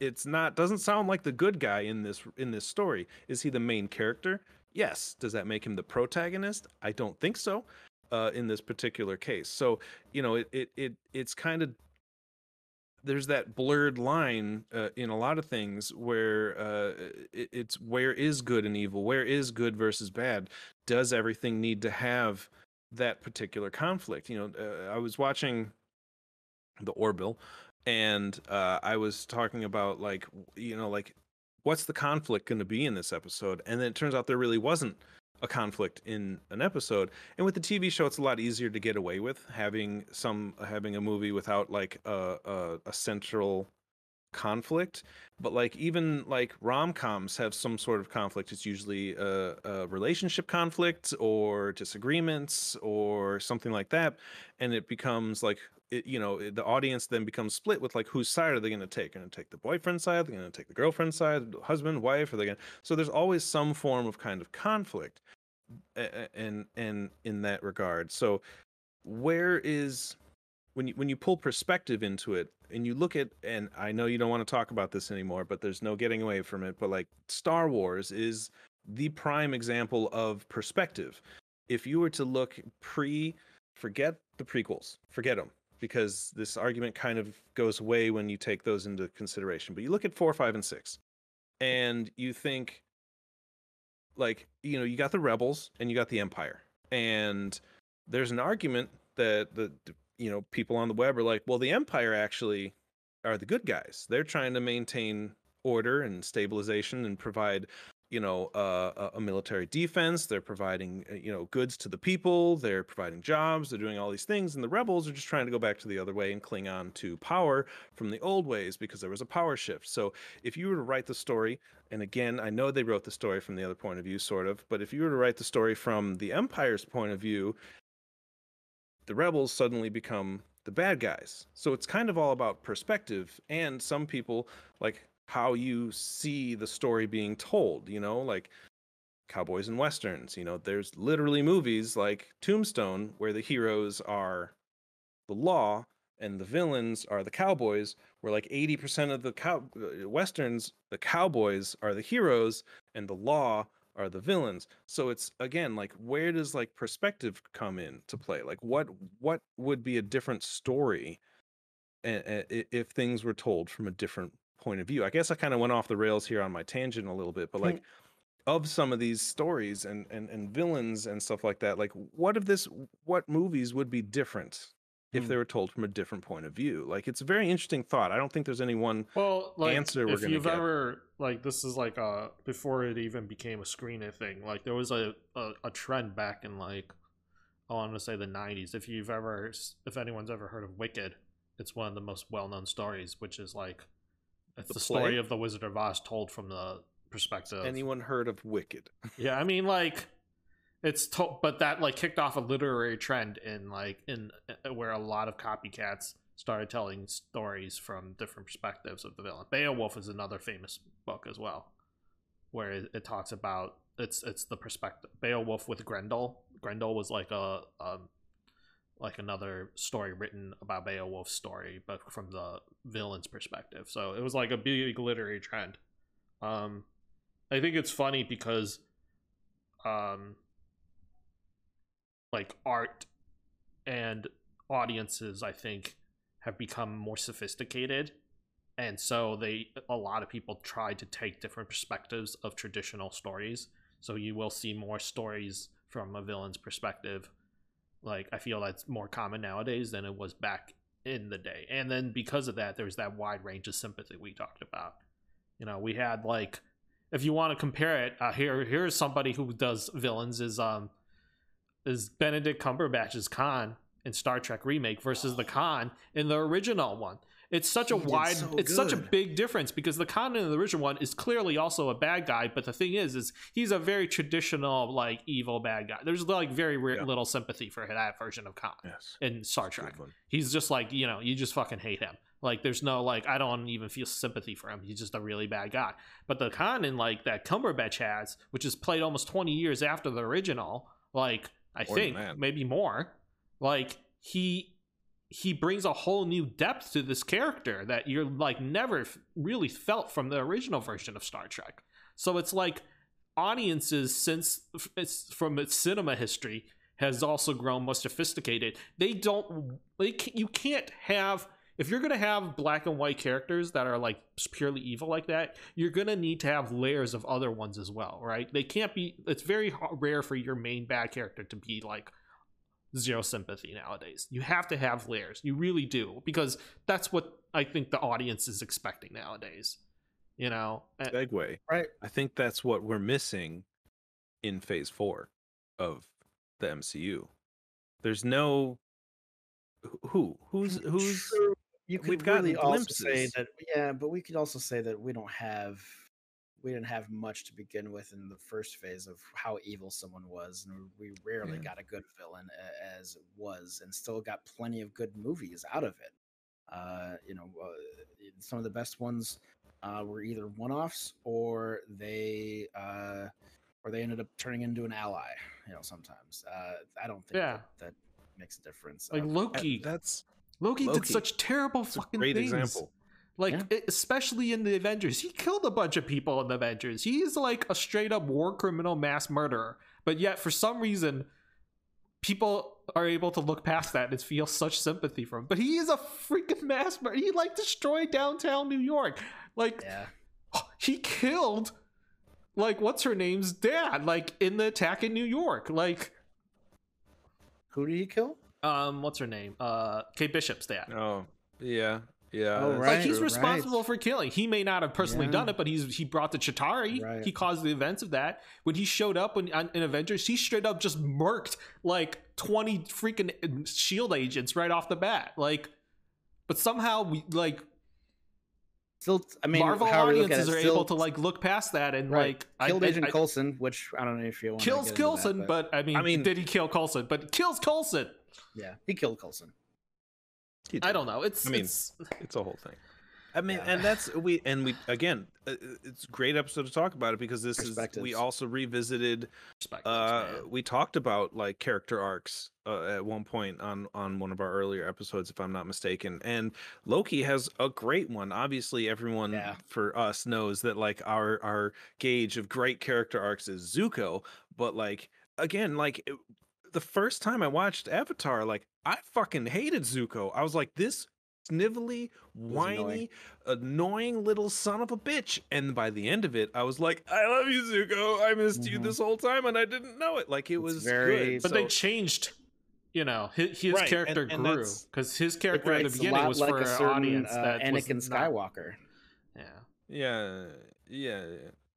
doesn't sound like the good guy in this story. Is he the main character? Yes. Does that make him the protagonist? I don't think so, in this particular case. So, you know, it's kind of, there's that blurred line in a lot of things where it's where is good and evil? Where is good versus bad? Does everything need to have that particular conflict? You know, I was watching The Orville, and I was talking about, like, you know, like, what's the conflict going to be in this episode? And then it turns out there really wasn't a conflict in an episode. And with the TV show, it's a lot easier to get away with having a movie without like a central conflict. But like even like rom-coms have some sort of conflict. It's usually a relationship conflict or disagreements or something like that. And it becomes like, you know, the audience then becomes split with like whose side are they going to take? Are they going to take the boyfriend's side? Are they going to take the girlfriend's side? Husband, wife? Are they going? So there's always some form of kind of conflict, and in that regard. So where is when you pull perspective into it and you look at, and I know you don't want to talk about this anymore, but there's no getting away from it. But like Star Wars is the prime example of perspective. If you were to look forget the prequels, forget them, because this argument kind of goes away when you take those into consideration. But you look at 4, 5, and 6, and you think, like, you know, you got the rebels and you got the Empire, and there's an argument that the, you know, people on the web are like, well, the Empire actually are the good guys. They're trying to maintain order and stabilization and provide, you know, a military defense. They're providing, you know, goods to the people. They're providing jobs. They're doing all these things. And the rebels are just trying to go back to the other way and cling on to power from the old ways because there was a power shift. So if you were to write the story, and again, I know they wrote the story from the other point of view, sort of, but if you were to write the story from the Empire's point of view, the rebels suddenly become the bad guys. So it's kind of all about perspective. And some people, like, how you see the story being told, you know, like cowboys and westerns. You know, there's literally movies like Tombstone where the heroes are the law and the villains are the cowboys, where like 80% of the westerns, the cowboys are the heroes and the law are the villains. So it's, again, like, where does like perspective come in to play? Like what would be a different story if things were told from a different point of view? I guess I kind of went off the rails here on my tangent a little bit, but like of some of these stories and villains and stuff like that, like what movies would be different if they were told from a different point of view? Like, it's a very interesting thought. I don't think there's any one answer we're going to get. If you've ever, like, this is like before it even became a screener thing, like there was a trend back in, like, I want to say the 90s. If anyone's ever heard of Wicked, it's one of the most well-known stories, which is like, it's the story of the Wizard of Oz told from the perspective. Has anyone heard of Wicked? Yeah, I mean, like, but that like kicked off a literary trend in where a lot of copycats started telling stories from different perspectives of the villain. Beowulf is another famous book as well, where it talks about it's the perspective. Beowulf with Grendel. Grendel was like a like another story written about Beowulf's story, but from the villain's perspective. So it was like a big literary trend. I think it's funny because like art and audiences, I think, have become more sophisticated, and so a lot of people try to take different perspectives of traditional stories. So you will see more stories from a villain's perspective. Like, I feel that's more common nowadays than it was back in the day. And then because of that, there's that wide range of sympathy we talked about. You know, we had, like, if you want to compare it, here's somebody who does villains is Benedict Cumberbatch's Khan in Star Trek Remake versus the Khan in the original one. It's such such a big difference, because the Khan in the original one is clearly also a bad guy, but the thing is he's a very traditional, like, evil bad guy. There's like very little sympathy for that version of Khan in Star Trek. He's just like, you know, you just fucking hate him. Like, there's no, like, I don't even feel sympathy for him. He's just a really bad guy. But the Khan in, like, that Cumberbatch has, which is played almost 20 years after the original, like, I think, maybe more, like, he brings a whole new depth to this character that you're, like, never really felt from the original version of Star Trek. So it's like audiences, since it's from its cinema history, has also grown more sophisticated. You can't have... If you're going to have black and white characters that are, like, purely evil like that, you're going to need to have layers of other ones as well, right? They can't be... It's very rare for your main bad character to be, like, zero sympathy nowadays. You have to have layers. You really do. Because that's what I think the audience is expecting nowadays. You know? Segue. Right. I think that's what we're missing in Phase 4 of the MCU. There's no... Who's... True. You could really also say that, yeah, but we could also say that we didn't have much to begin with in the first phase of how evil someone was, and we rarely got a good villain as it was, and still got plenty of good movies out of it. You know, some of the best ones were either one-offs or they ended up turning into an ally. You know, sometimes I don't think that makes a difference. Like Loki, Loki did such terrible fucking things. Great example. Like, especially in the Avengers. He killed a bunch of people in the Avengers. He's like a straight-up war criminal mass murderer. But yet, for some reason, people are able to look past that and feel such sympathy for him. But he is a freaking mass murderer. He, like, destroyed downtown New York. Like, he killed, like, what's-her-name's dad, like, in the attack in New York. Like... Who did he kill? What's her name? Kate Bishop's dad. Oh, yeah. Oh, right. Like, he's responsible for killing. He may not have personally done it, but he brought the Chitauri. Right. He caused the events of that. When he showed up in Avengers, he straight up just murked like 20 freaking S.H.I.E.L.D. agents right off the bat. Like, but somehow we like. Still, I mean, Marvel audiences are able to like look past that and like killed Agent Coulson, which I don't know if you want to kill Coulson, but I mean, did he kill Coulson? But kills Coulson. Yeah, he killed Coulson. I don't know. It's a whole thing. I mean, yeah. And that's we again, it's a great episode to talk about it because this is we also revisited. We talked about like character arcs at one point on one of our earlier episodes, if I'm not mistaken. And Loki has a great one. Obviously, everyone for us knows that like our gauge of great character arcs is Zuko, but like again, like the first time I watched Avatar, like I fucking hated Zuko. I was like this snivelly, whiny, annoying little son of a bitch. And by the end of it, I was like, I love you, Zuko. I missed you this whole time, and I didn't know it. Like, it's very good. But they changed, you know, his character and grew. Because his character at the beginning was like for an audience that Anakin was Skywalker. Not... Yeah.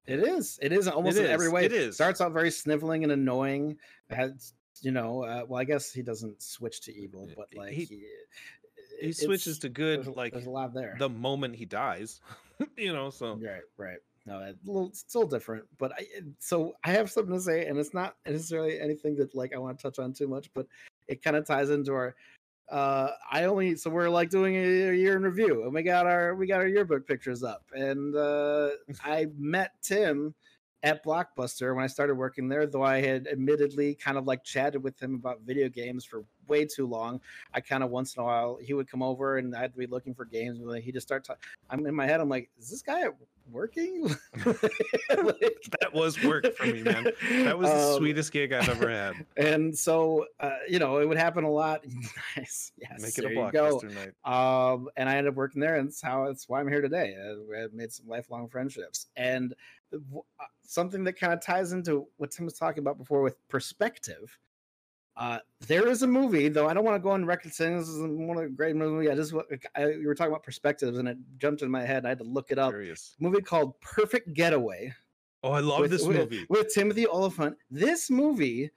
It is almost in every way. It is. Starts out very sniveling and annoying. Has, you know, well, I guess he doesn't switch to evil, but like he switches to good. There's, like there's a lot there. The moment he dies, you know. So right. No, it's still different. But I have something to say, and it's not necessarily anything that like I want to touch on too much, but it kind of ties into our. So we're like doing a year in review, and we got our yearbook pictures up, and I met Tim at Blockbuster when I started working there, though I had admittedly kind of like chatted with him about video games for way too long. I kind of once in a while he would come over and I'd be looking for games and he just start talking. I'm in my head, I'm like, is this guy working? Like, that was work for me, man. That was the sweetest gig I've ever had. And so you know, it would happen a lot. Nice. Yes, make it a Blockbuster night. And I ended up working there, and that's why I'm here today. I made some lifelong friendships, and something that kind of ties into what Tim was talking about before with perspective. There is a movie, though I don't want to go on record saying this is one of the great movies. You were talking about perspectives, and it jumped in my head. I had to look it up. Curious. A movie called Perfect Getaway. Oh, I love this movie with Timothy Oliphant. This movie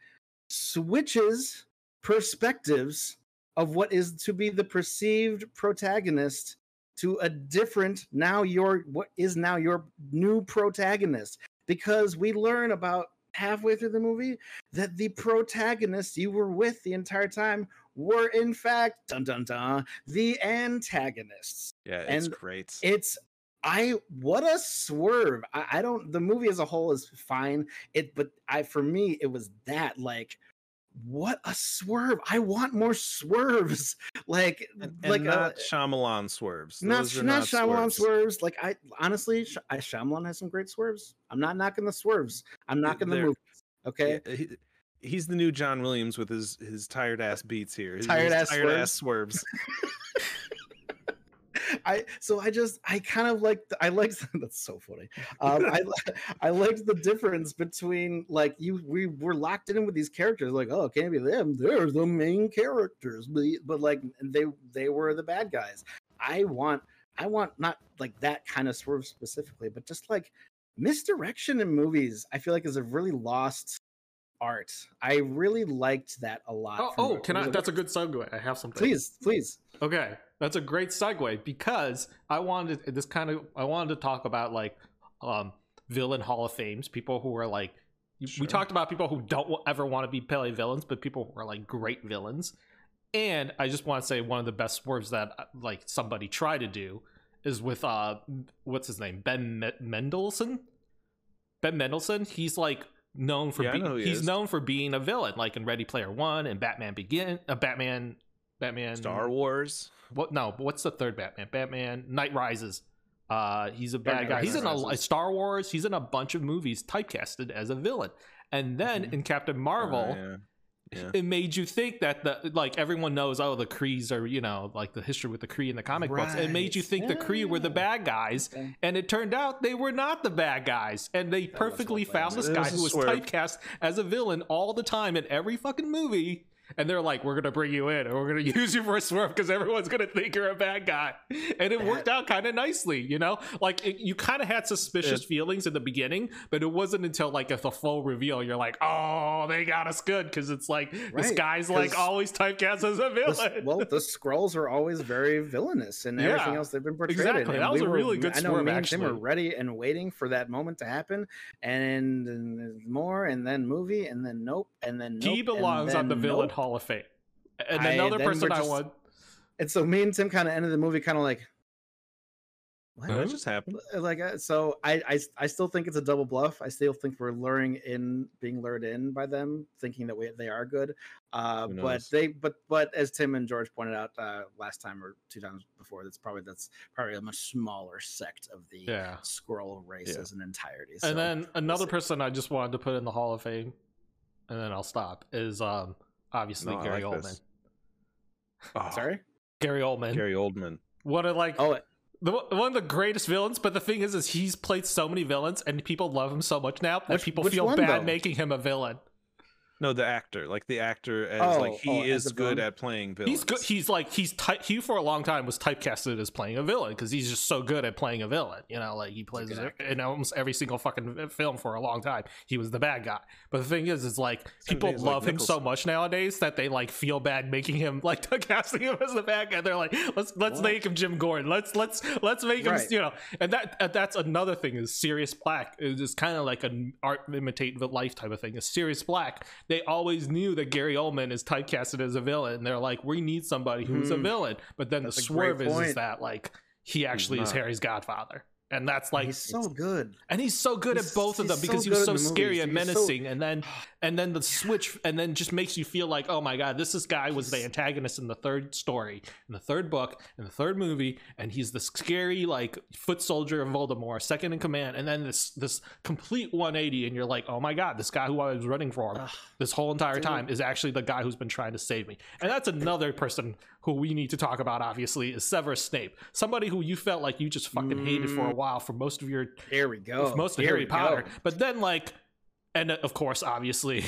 switches perspectives of what is to be the perceived protagonist to a different what is now your new protagonist, because we learn about halfway through the movie that the protagonist you were with the entire time were in fact the antagonists. Yeah, it's and great. It's what a swerve. I don't. The movie as a whole is fine. For me it was that like. What a swerve! I want more swerves, like not Shyamalan swerves. Not Shyamalan swerves. Like I honestly, Shyamalan has some great swerves. I'm not knocking the swerves. I'm knocking the movies. Okay, yeah, he's the new John Williams with his tired ass beats here. Tired ass swerves. That's so funny. I liked the difference between like we were locked in with these characters, like, oh, it can't be them, they're the main characters, but like they were the bad guys. I want not like that kind of swerve specifically, but just like misdirection in movies, I feel like is a really lost art. I really liked that a lot. That's a good segue. I have something. Please. Okay. That's a great segue, because I wanted to talk about like villain Hall of Fames, people who are like we talked about people who don't ever want to be pale villains, but people who are like great villains. And I just want to say one of the best swerves that like somebody tried to do is with what's his name, Ben Mendelsohn. Ben Mendelsohn, he's like known for known for being a villain, like in Ready Player One and Batman Star Wars. What? No, but what's the third Batman? Batman Knight Rises. He's a bad guy. He's in a Star Wars. He's in a bunch of movies typecasted as a villain. And then in Captain Marvel, it made you think that everyone knows, the Krees are, you know, like the history with the Kree in the comic books. It made you think the Kree were the bad guys, and it turned out they were not the bad guys. And they perfectly found this guy who was typecast as a villain all the time in every fucking movie. And they're like, we're going to bring you in, and we're going to use you for a swerve because everyone's going to think you're a bad guy. And it worked out kind of nicely, you know? Like, you kind of had suspicious feelings in the beginning, but it wasn't until, like, at the full reveal, you're like, oh, they got us good, because it's like, this guy's, like, always typecast as a villain. The Skrulls are always very villainous and everything else they've been portrayed. Exactly. That was a really good swerve, actually. I know me and Tim were ready and waiting for that moment to happen, and more, and then movie, and then nope, and then nope. He belongs on the villain Hall of Fame. And another person I want. And so me and Tim kind of ended the movie kind of like, What? What just happened? Like, so I still think it's a double bluff. I still think we're being lured in by them, thinking that they are good. But as Tim and George pointed out last time or two times before, that's probably a much smaller sect of the squirrel race as an entirety. So, and then another person I just wanted to put in the Hall of Fame, and then I'll stop, is obviously Gary Oldman. Oh. Sorry, Gary Oldman. Gary Oldman. What are like? Oh. One of the greatest villains, but the thing is he's played so many villains, and people love him so much now that people feel bad making him a villain. No, the actor, he is good at playing villains. He's good. He for a long time was typecasted as playing a villain because he's just so good at playing a villain. You know, like he plays in almost every single fucking film for a long time. He was the bad guy. But the thing is people love him so much nowadays that they feel bad making him casting him as the bad guy. They're like, let's make him Jim Gordon. Let's make him. You know, and that's another thing is Sirius Black. It's kind of like an art imitate life type of thing. Is Sirius Black. They always knew that Gary Oldman is typecasted as a villain. And they're like, we need somebody who's a villain. But then the swerve is that he actually is Harry's godfather. And that's he's so good. And he's so good at both of them because he was so scary and menacing. And then the switch just makes you feel like, oh my God, this guy was the antagonist in the third story, in the third book, in the third movie, and he's the scary foot soldier of Voldemort, second in command, and then this complete 180, and you're like, oh my God, this guy who I was running for this whole entire time is actually the guy who's been trying to save me. And that's another person who we need to talk about, obviously, is Severus Snape. Somebody who you felt like you just fucking hated for a while for most of your Harry Potter, but then and of course, obviously,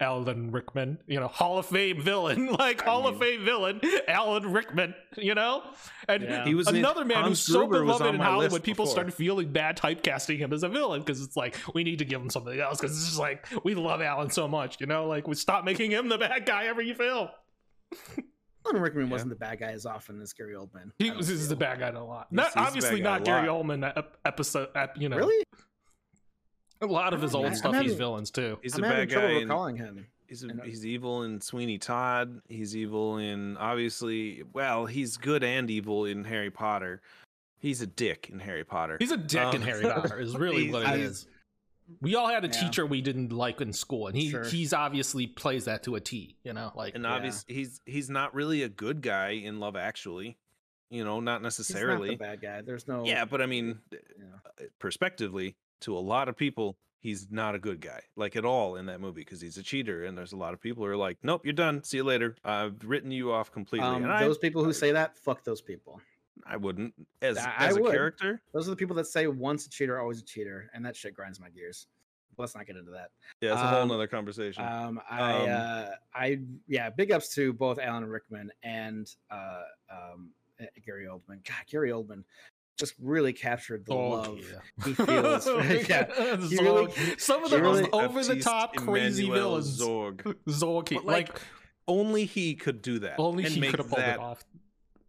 Alan Rickman, you know, Hall of Fame villain, of Fame villain, Alan Rickman, you know, and he was another man who's so beloved in Hollywood. People started feeling bad typecasting him as a villain because it's like we need to give him something else because it's just we love Alan so much, you know, we stop making him the bad guy every film. Alan Rickman wasn't the bad guy as often as Gary Oldman. He was the bad guy a lot. Not Gary Oldman episode. You know, really, a lot of his old stuff. He's villains too. He's a bad guy. Recalling him. He's evil in Sweeney Todd. He's evil in he's good and evil in Harry Potter. He's a dick in Harry Potter. He's a dick in Harry Potter. Is really what it is. We all had a teacher we didn't like in school, and he's obviously plays that to a T, you know, obviously he's not really a good guy in Love Actually, you know, not necessarily. He's not the bad guy. There's no. Yeah, but I mean, perspectively, to a lot of people, he's not a good guy, at all in that movie because he's a cheater, and there's a lot of people who are like, nope, you're done. See you later. I've written you off completely. People who say that, fuck those people. I wouldn't as a character. Those are the people that say once a cheater, always a cheater, and that shit grinds my gears. Let's not get into that. Yeah, it's a whole nother conversation. Big ups to both Alan Rickman and Gary Oldman. God, Gary Oldman just really captured the love he feels. Some of the most over the top crazy villains. Zorg. Only he could do that. Only he could have pulled it off.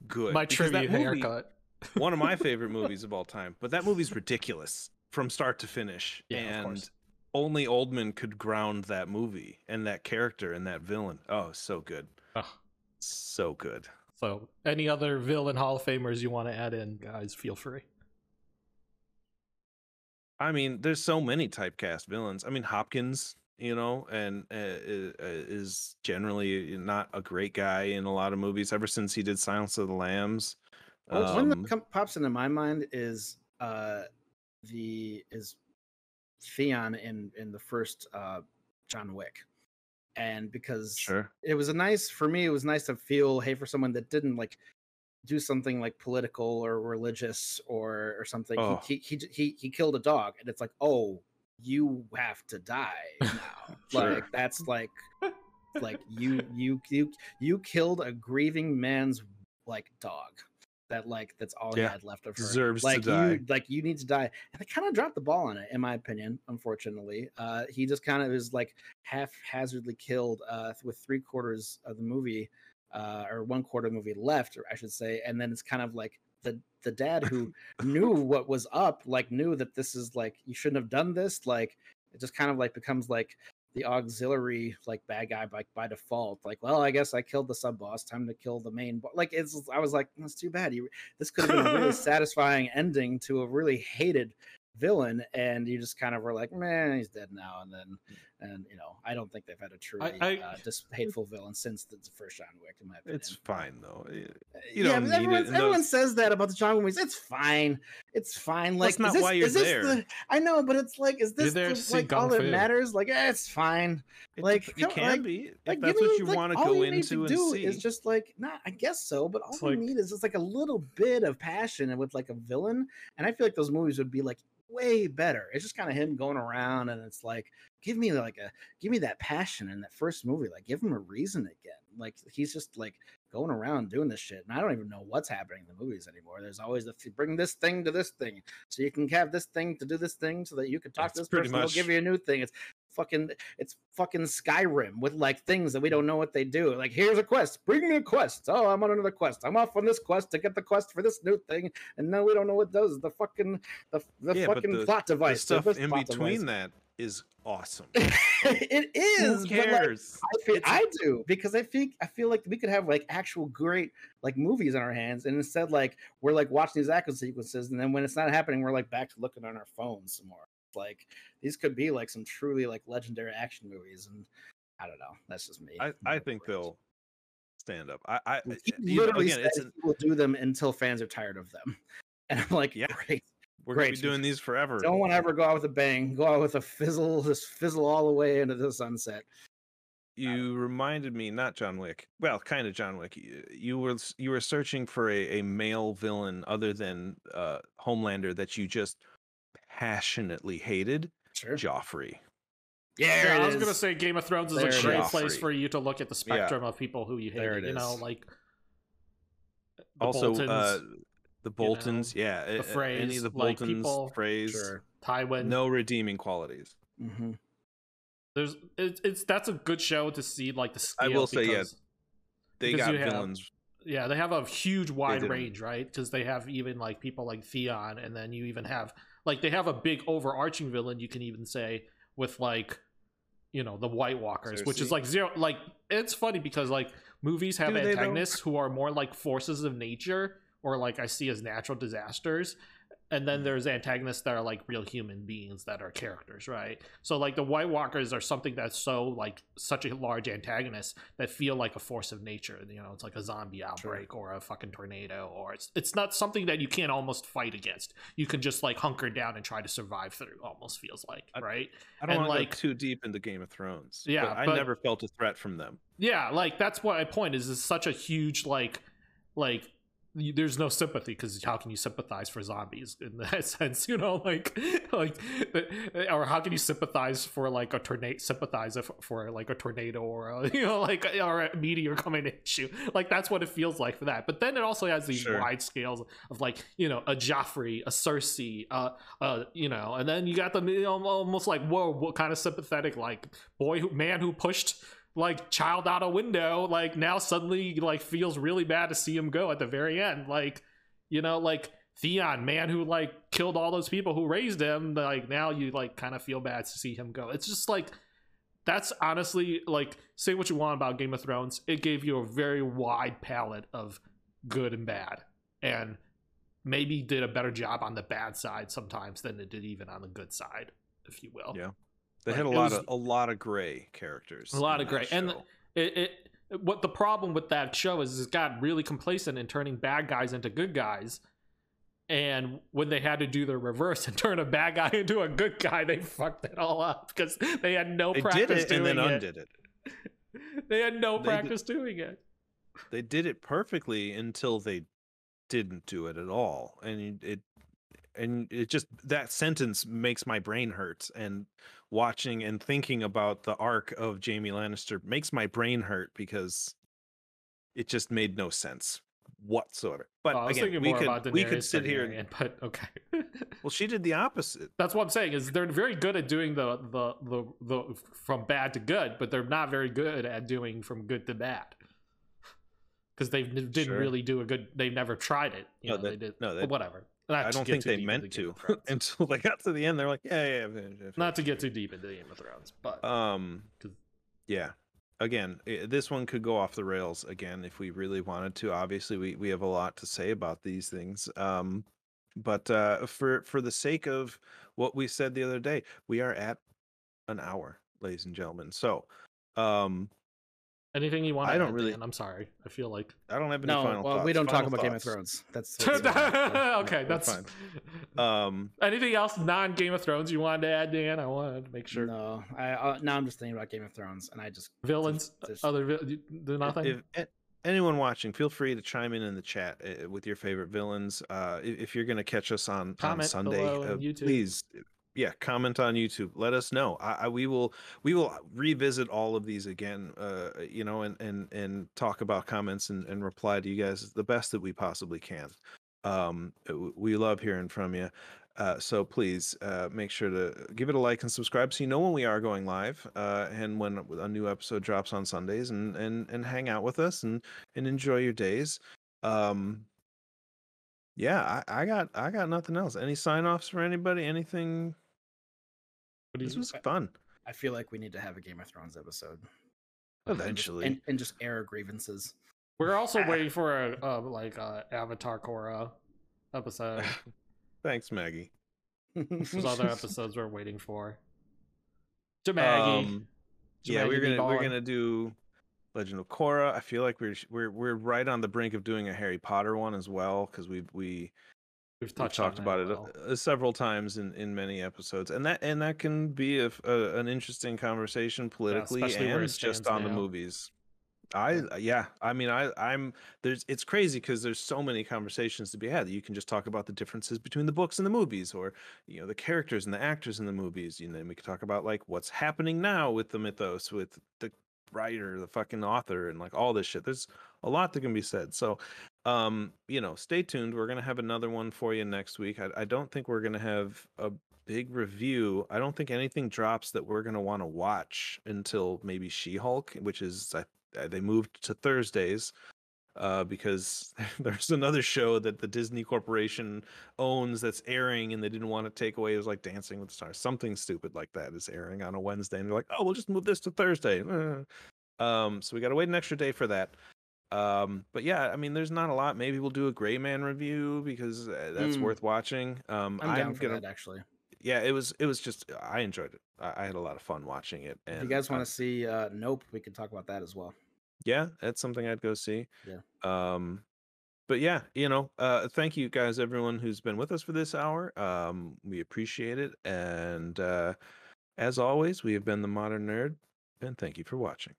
Good. My trivia haircut. One of my favorite movies of all time, but that movie's ridiculous from start to finish. Yeah, and only Oldman could ground that movie and that character and that villain. Oh, so good. Oh. So good. So any other villain Hall of Famers you want to add in, guys, feel free. I mean, there's so many typecast villains. I mean, Hopkins, you know, and is generally not a great guy in a lot of movies ever since he did Silence of the Lambs. One that pops into my mind is Theon in the first John Wick, and because it was nice to feel hey for someone that didn't do something political or religious or something. Oh. He killed a dog, and it's you have to die now. That's you killed a grieving man's dog that that's all he had left of her. Deserves to die. You need to die. And I kind of dropped the ball on it, in my opinion. Unfortunately, he just kind of is haphazardly killed with three-quarters of the movie or one-quarter of the movie left, or I should say. And then it's kind of the dad who knew what was up, knew that this is you shouldn't have done this. It just kind of becomes the auxiliary like bad guy by default. Like, well, I guess I killed the sub boss. Time to kill the main boss. Like, it's, I was like, that's too bad. This could have been a really satisfying ending to a really hated villain, and you just kind of were like, man, he's dead now. And then, and you know, I don't think they've had a truly just hateful villain since the first John Wick. In my opinion, it's fine though. Everyone says that about the John Wick movies. It's fine. It's fine. Like, that's not why you're there. I know, but it's like, is this like all that matters? Like, it's fine. Like, it can be. Like, that's what you want to go into and see. It's just like, nah, I guess so. But all you need is just like a little bit of passion and with like a villain. And I feel like those movies would be like way better. It's just kind of him going around, and it's like, give me that passion in that first movie. Like, give him a reason again. Like, he's just like going around doing this shit, and I don't even know what's happening in the movies anymore. There's always bring this thing to this thing, so you can have this thing to do this thing, so that you can talk to this person. They'll give you a new thing. It's fucking Skyrim with like things that we don't know what they do. Like, here's a quest. Bring me a quest. Oh, I'm on another quest. I'm off on this quest to get the quest for this new thing, and now we don't know what does the fucking fucking plot device. The stuff in between that is awesome. It is. Who cares? Like, I do, because I feel like we could have like actual great like movies on our hands, and instead like we're like watching these action sequences, and then when it's not happening, we're like back to looking on our phones some more. Like, these could be like some truly like legendary action movies, and I don't know. That's just me. I think they'll stand up. I literally will do them until fans are tired of them, and I'm like, yeah, great. We're going to be doing these forever. Don't want to ever go out with a bang. Go out with a fizzle. Just fizzle all the way into the sunset. You reminded me, not John Wick. Well, kind of John Wick. You were searching for a male villain other than Homelander that you just passionately hated. Sure. Joffrey. Yeah, I was going to say Game of Thrones is a great place for you to look at the spectrum of people who you hate. You know, like the also Boltons, the Boltons. You know, yeah, the Freys, any of the Boltons, like people, Freys, sure. Tywin. No redeeming qualities. Mm-hmm. There's that's a good show to see. Like the scale, I will say, yes, yeah, they got villains. Yeah, they have a huge wide range, right? Because they have even like people like Theon, and then you even have. Like, they have a big overarching villain, you can even say, with, like, you know, the White Walkers, Cersei. Which is, like, zero... Like, it's funny because, like, movies have antagonists who are more, like, forces of nature or, like, I see as natural disasters. And then there's antagonists that are, like, real human beings that are characters, right? So, like, the White Walkers are something that's so, like, such a large antagonist that feel like a force of nature. You know, it's like a zombie outbreak or a fucking tornado, or it's not something that you can't almost fight against. You can just, like, hunker down and try to survive through, almost feels like, right? I don't want to go too deep into Game of Thrones. Yeah. But I never felt a threat from them. Yeah, like, that's what my point is. It's such a huge, like, there's no sympathy, because how can you sympathize for zombies in that sense, you know, like, or how can you sympathize for like a tornado, sympathize for like a tornado or a, you know, like, or a meteor coming at you? Like, that's what it feels like for that. But then it also has these wide scales of like, you know, a Joffrey, a Cersei, you know, and then you got the, you know, almost like, whoa, what kind of sympathetic, like man who pushed like child out a window, like now suddenly like feels really bad to see him go at the very end, like, you know, like Theon, man who like killed all those people who raised him, like now you like kind of feel bad to see him go. It's just like, that's honestly, like, say what you want about Game of Thrones, it gave you a very wide palette of good and bad, and maybe did a better job on the bad side sometimes than it did even on the good side, if you will. Yeah. They had a lot of gray characters. A lot of gray. And what the problem with that show is it got really complacent in turning bad guys into good guys. And when they had to do the reverse and turn a bad guy into a good guy, they fucked it all up because they had no practice doing it. They did it and then undid it. They had no practice doing it. They did it perfectly until they didn't do it at all. And it just, that sentence makes my brain hurt, and watching and thinking about the arc of Jaime Lannister makes my brain hurt because it just made no sense whatsoever. But again, we could sit here and but okay. Well, she did the opposite. That's what I'm saying, is they're very good at doing the from bad to good, but they're not very good at doing from good to bad. Because they didn't really do a good. They've never tried it. You know, they did. No, whatever. I don't think they meant to until they got to the end. They're like, yeah. Not to get too deep into Game of Thrones, but yeah. Again, this one could go off the rails again if we really wanted to. Obviously, we have a lot to say about these things. But for the sake of what we said the other day, we are at an hour, ladies and gentlemen. So, anything you want? I don't really. I'm sorry. I feel like I don't have any final thoughts. Well, we don't talk about Game of Thrones. Okay. That's fine. Anything else non Game of Thrones you wanted to add, Dan? I wanted to make sure. No, now I'm just thinking about Game of Thrones, and I just villains. They're nothing. If anyone watching, feel free to chime in the chat with your favorite villains. If you're going to catch us on Sunday, please. Yeah, comment on YouTube. Let us know. We will revisit all of these again, and talk about comments and reply to you guys the best that we possibly can. We love hearing from you. So please make sure to give it a like and subscribe so you know when we are going live and when a new episode drops on Sundays, and hang out with us and enjoy your days. Yeah, I got nothing else. Any sign-offs for anybody? Anything? This was fun. I feel like we need to have a Game of Thrones episode eventually, and just air grievances. We're also waiting for a Avatar Korra episode. Thanks, Maggie. There's other episodes we're waiting for. To Maggie. We're gonna do Legend of Korra. I feel like we're right on the brink of doing a Harry Potter one as well, because we've talked about it several times in many episodes, and that can be an interesting conversation politically, and just on the movies. It's crazy because there's so many conversations to be had that you can just talk about the differences between the books and the movies, or the characters and the actors in the movies. Then we could talk about like what's happening now with the mythos, with the writer, the fucking author, and like all this shit. There's a lot that can be said. So stay tuned. We're gonna have another one for you next week. I don't think we're gonna have a big review. I don't think anything drops that we're gonna want to watch until maybe She-Hulk, which is they moved to Thursdays because there's another show that the Disney Corporation owns that's airing, and they didn't want to take away. It was like Dancing with the Stars, something stupid like that is airing on a Wednesday, and they're like, we'll just move this to Thursday. So we got to wait an extra day for that. But yeah, I mean, there's not a lot. Maybe we'll do a Gray Man review because that's worth watching. I'm down for that, actually. Yeah, it was just, I enjoyed it. I had a lot of fun watching it. And if you guys want to see Nope, we can talk about that as well. Yeah, that's something I'd go see. Yeah. But yeah, thank you guys, everyone who's been with us for this hour. We appreciate it. And as always, we have been the Modern Nerd, and thank you for watching.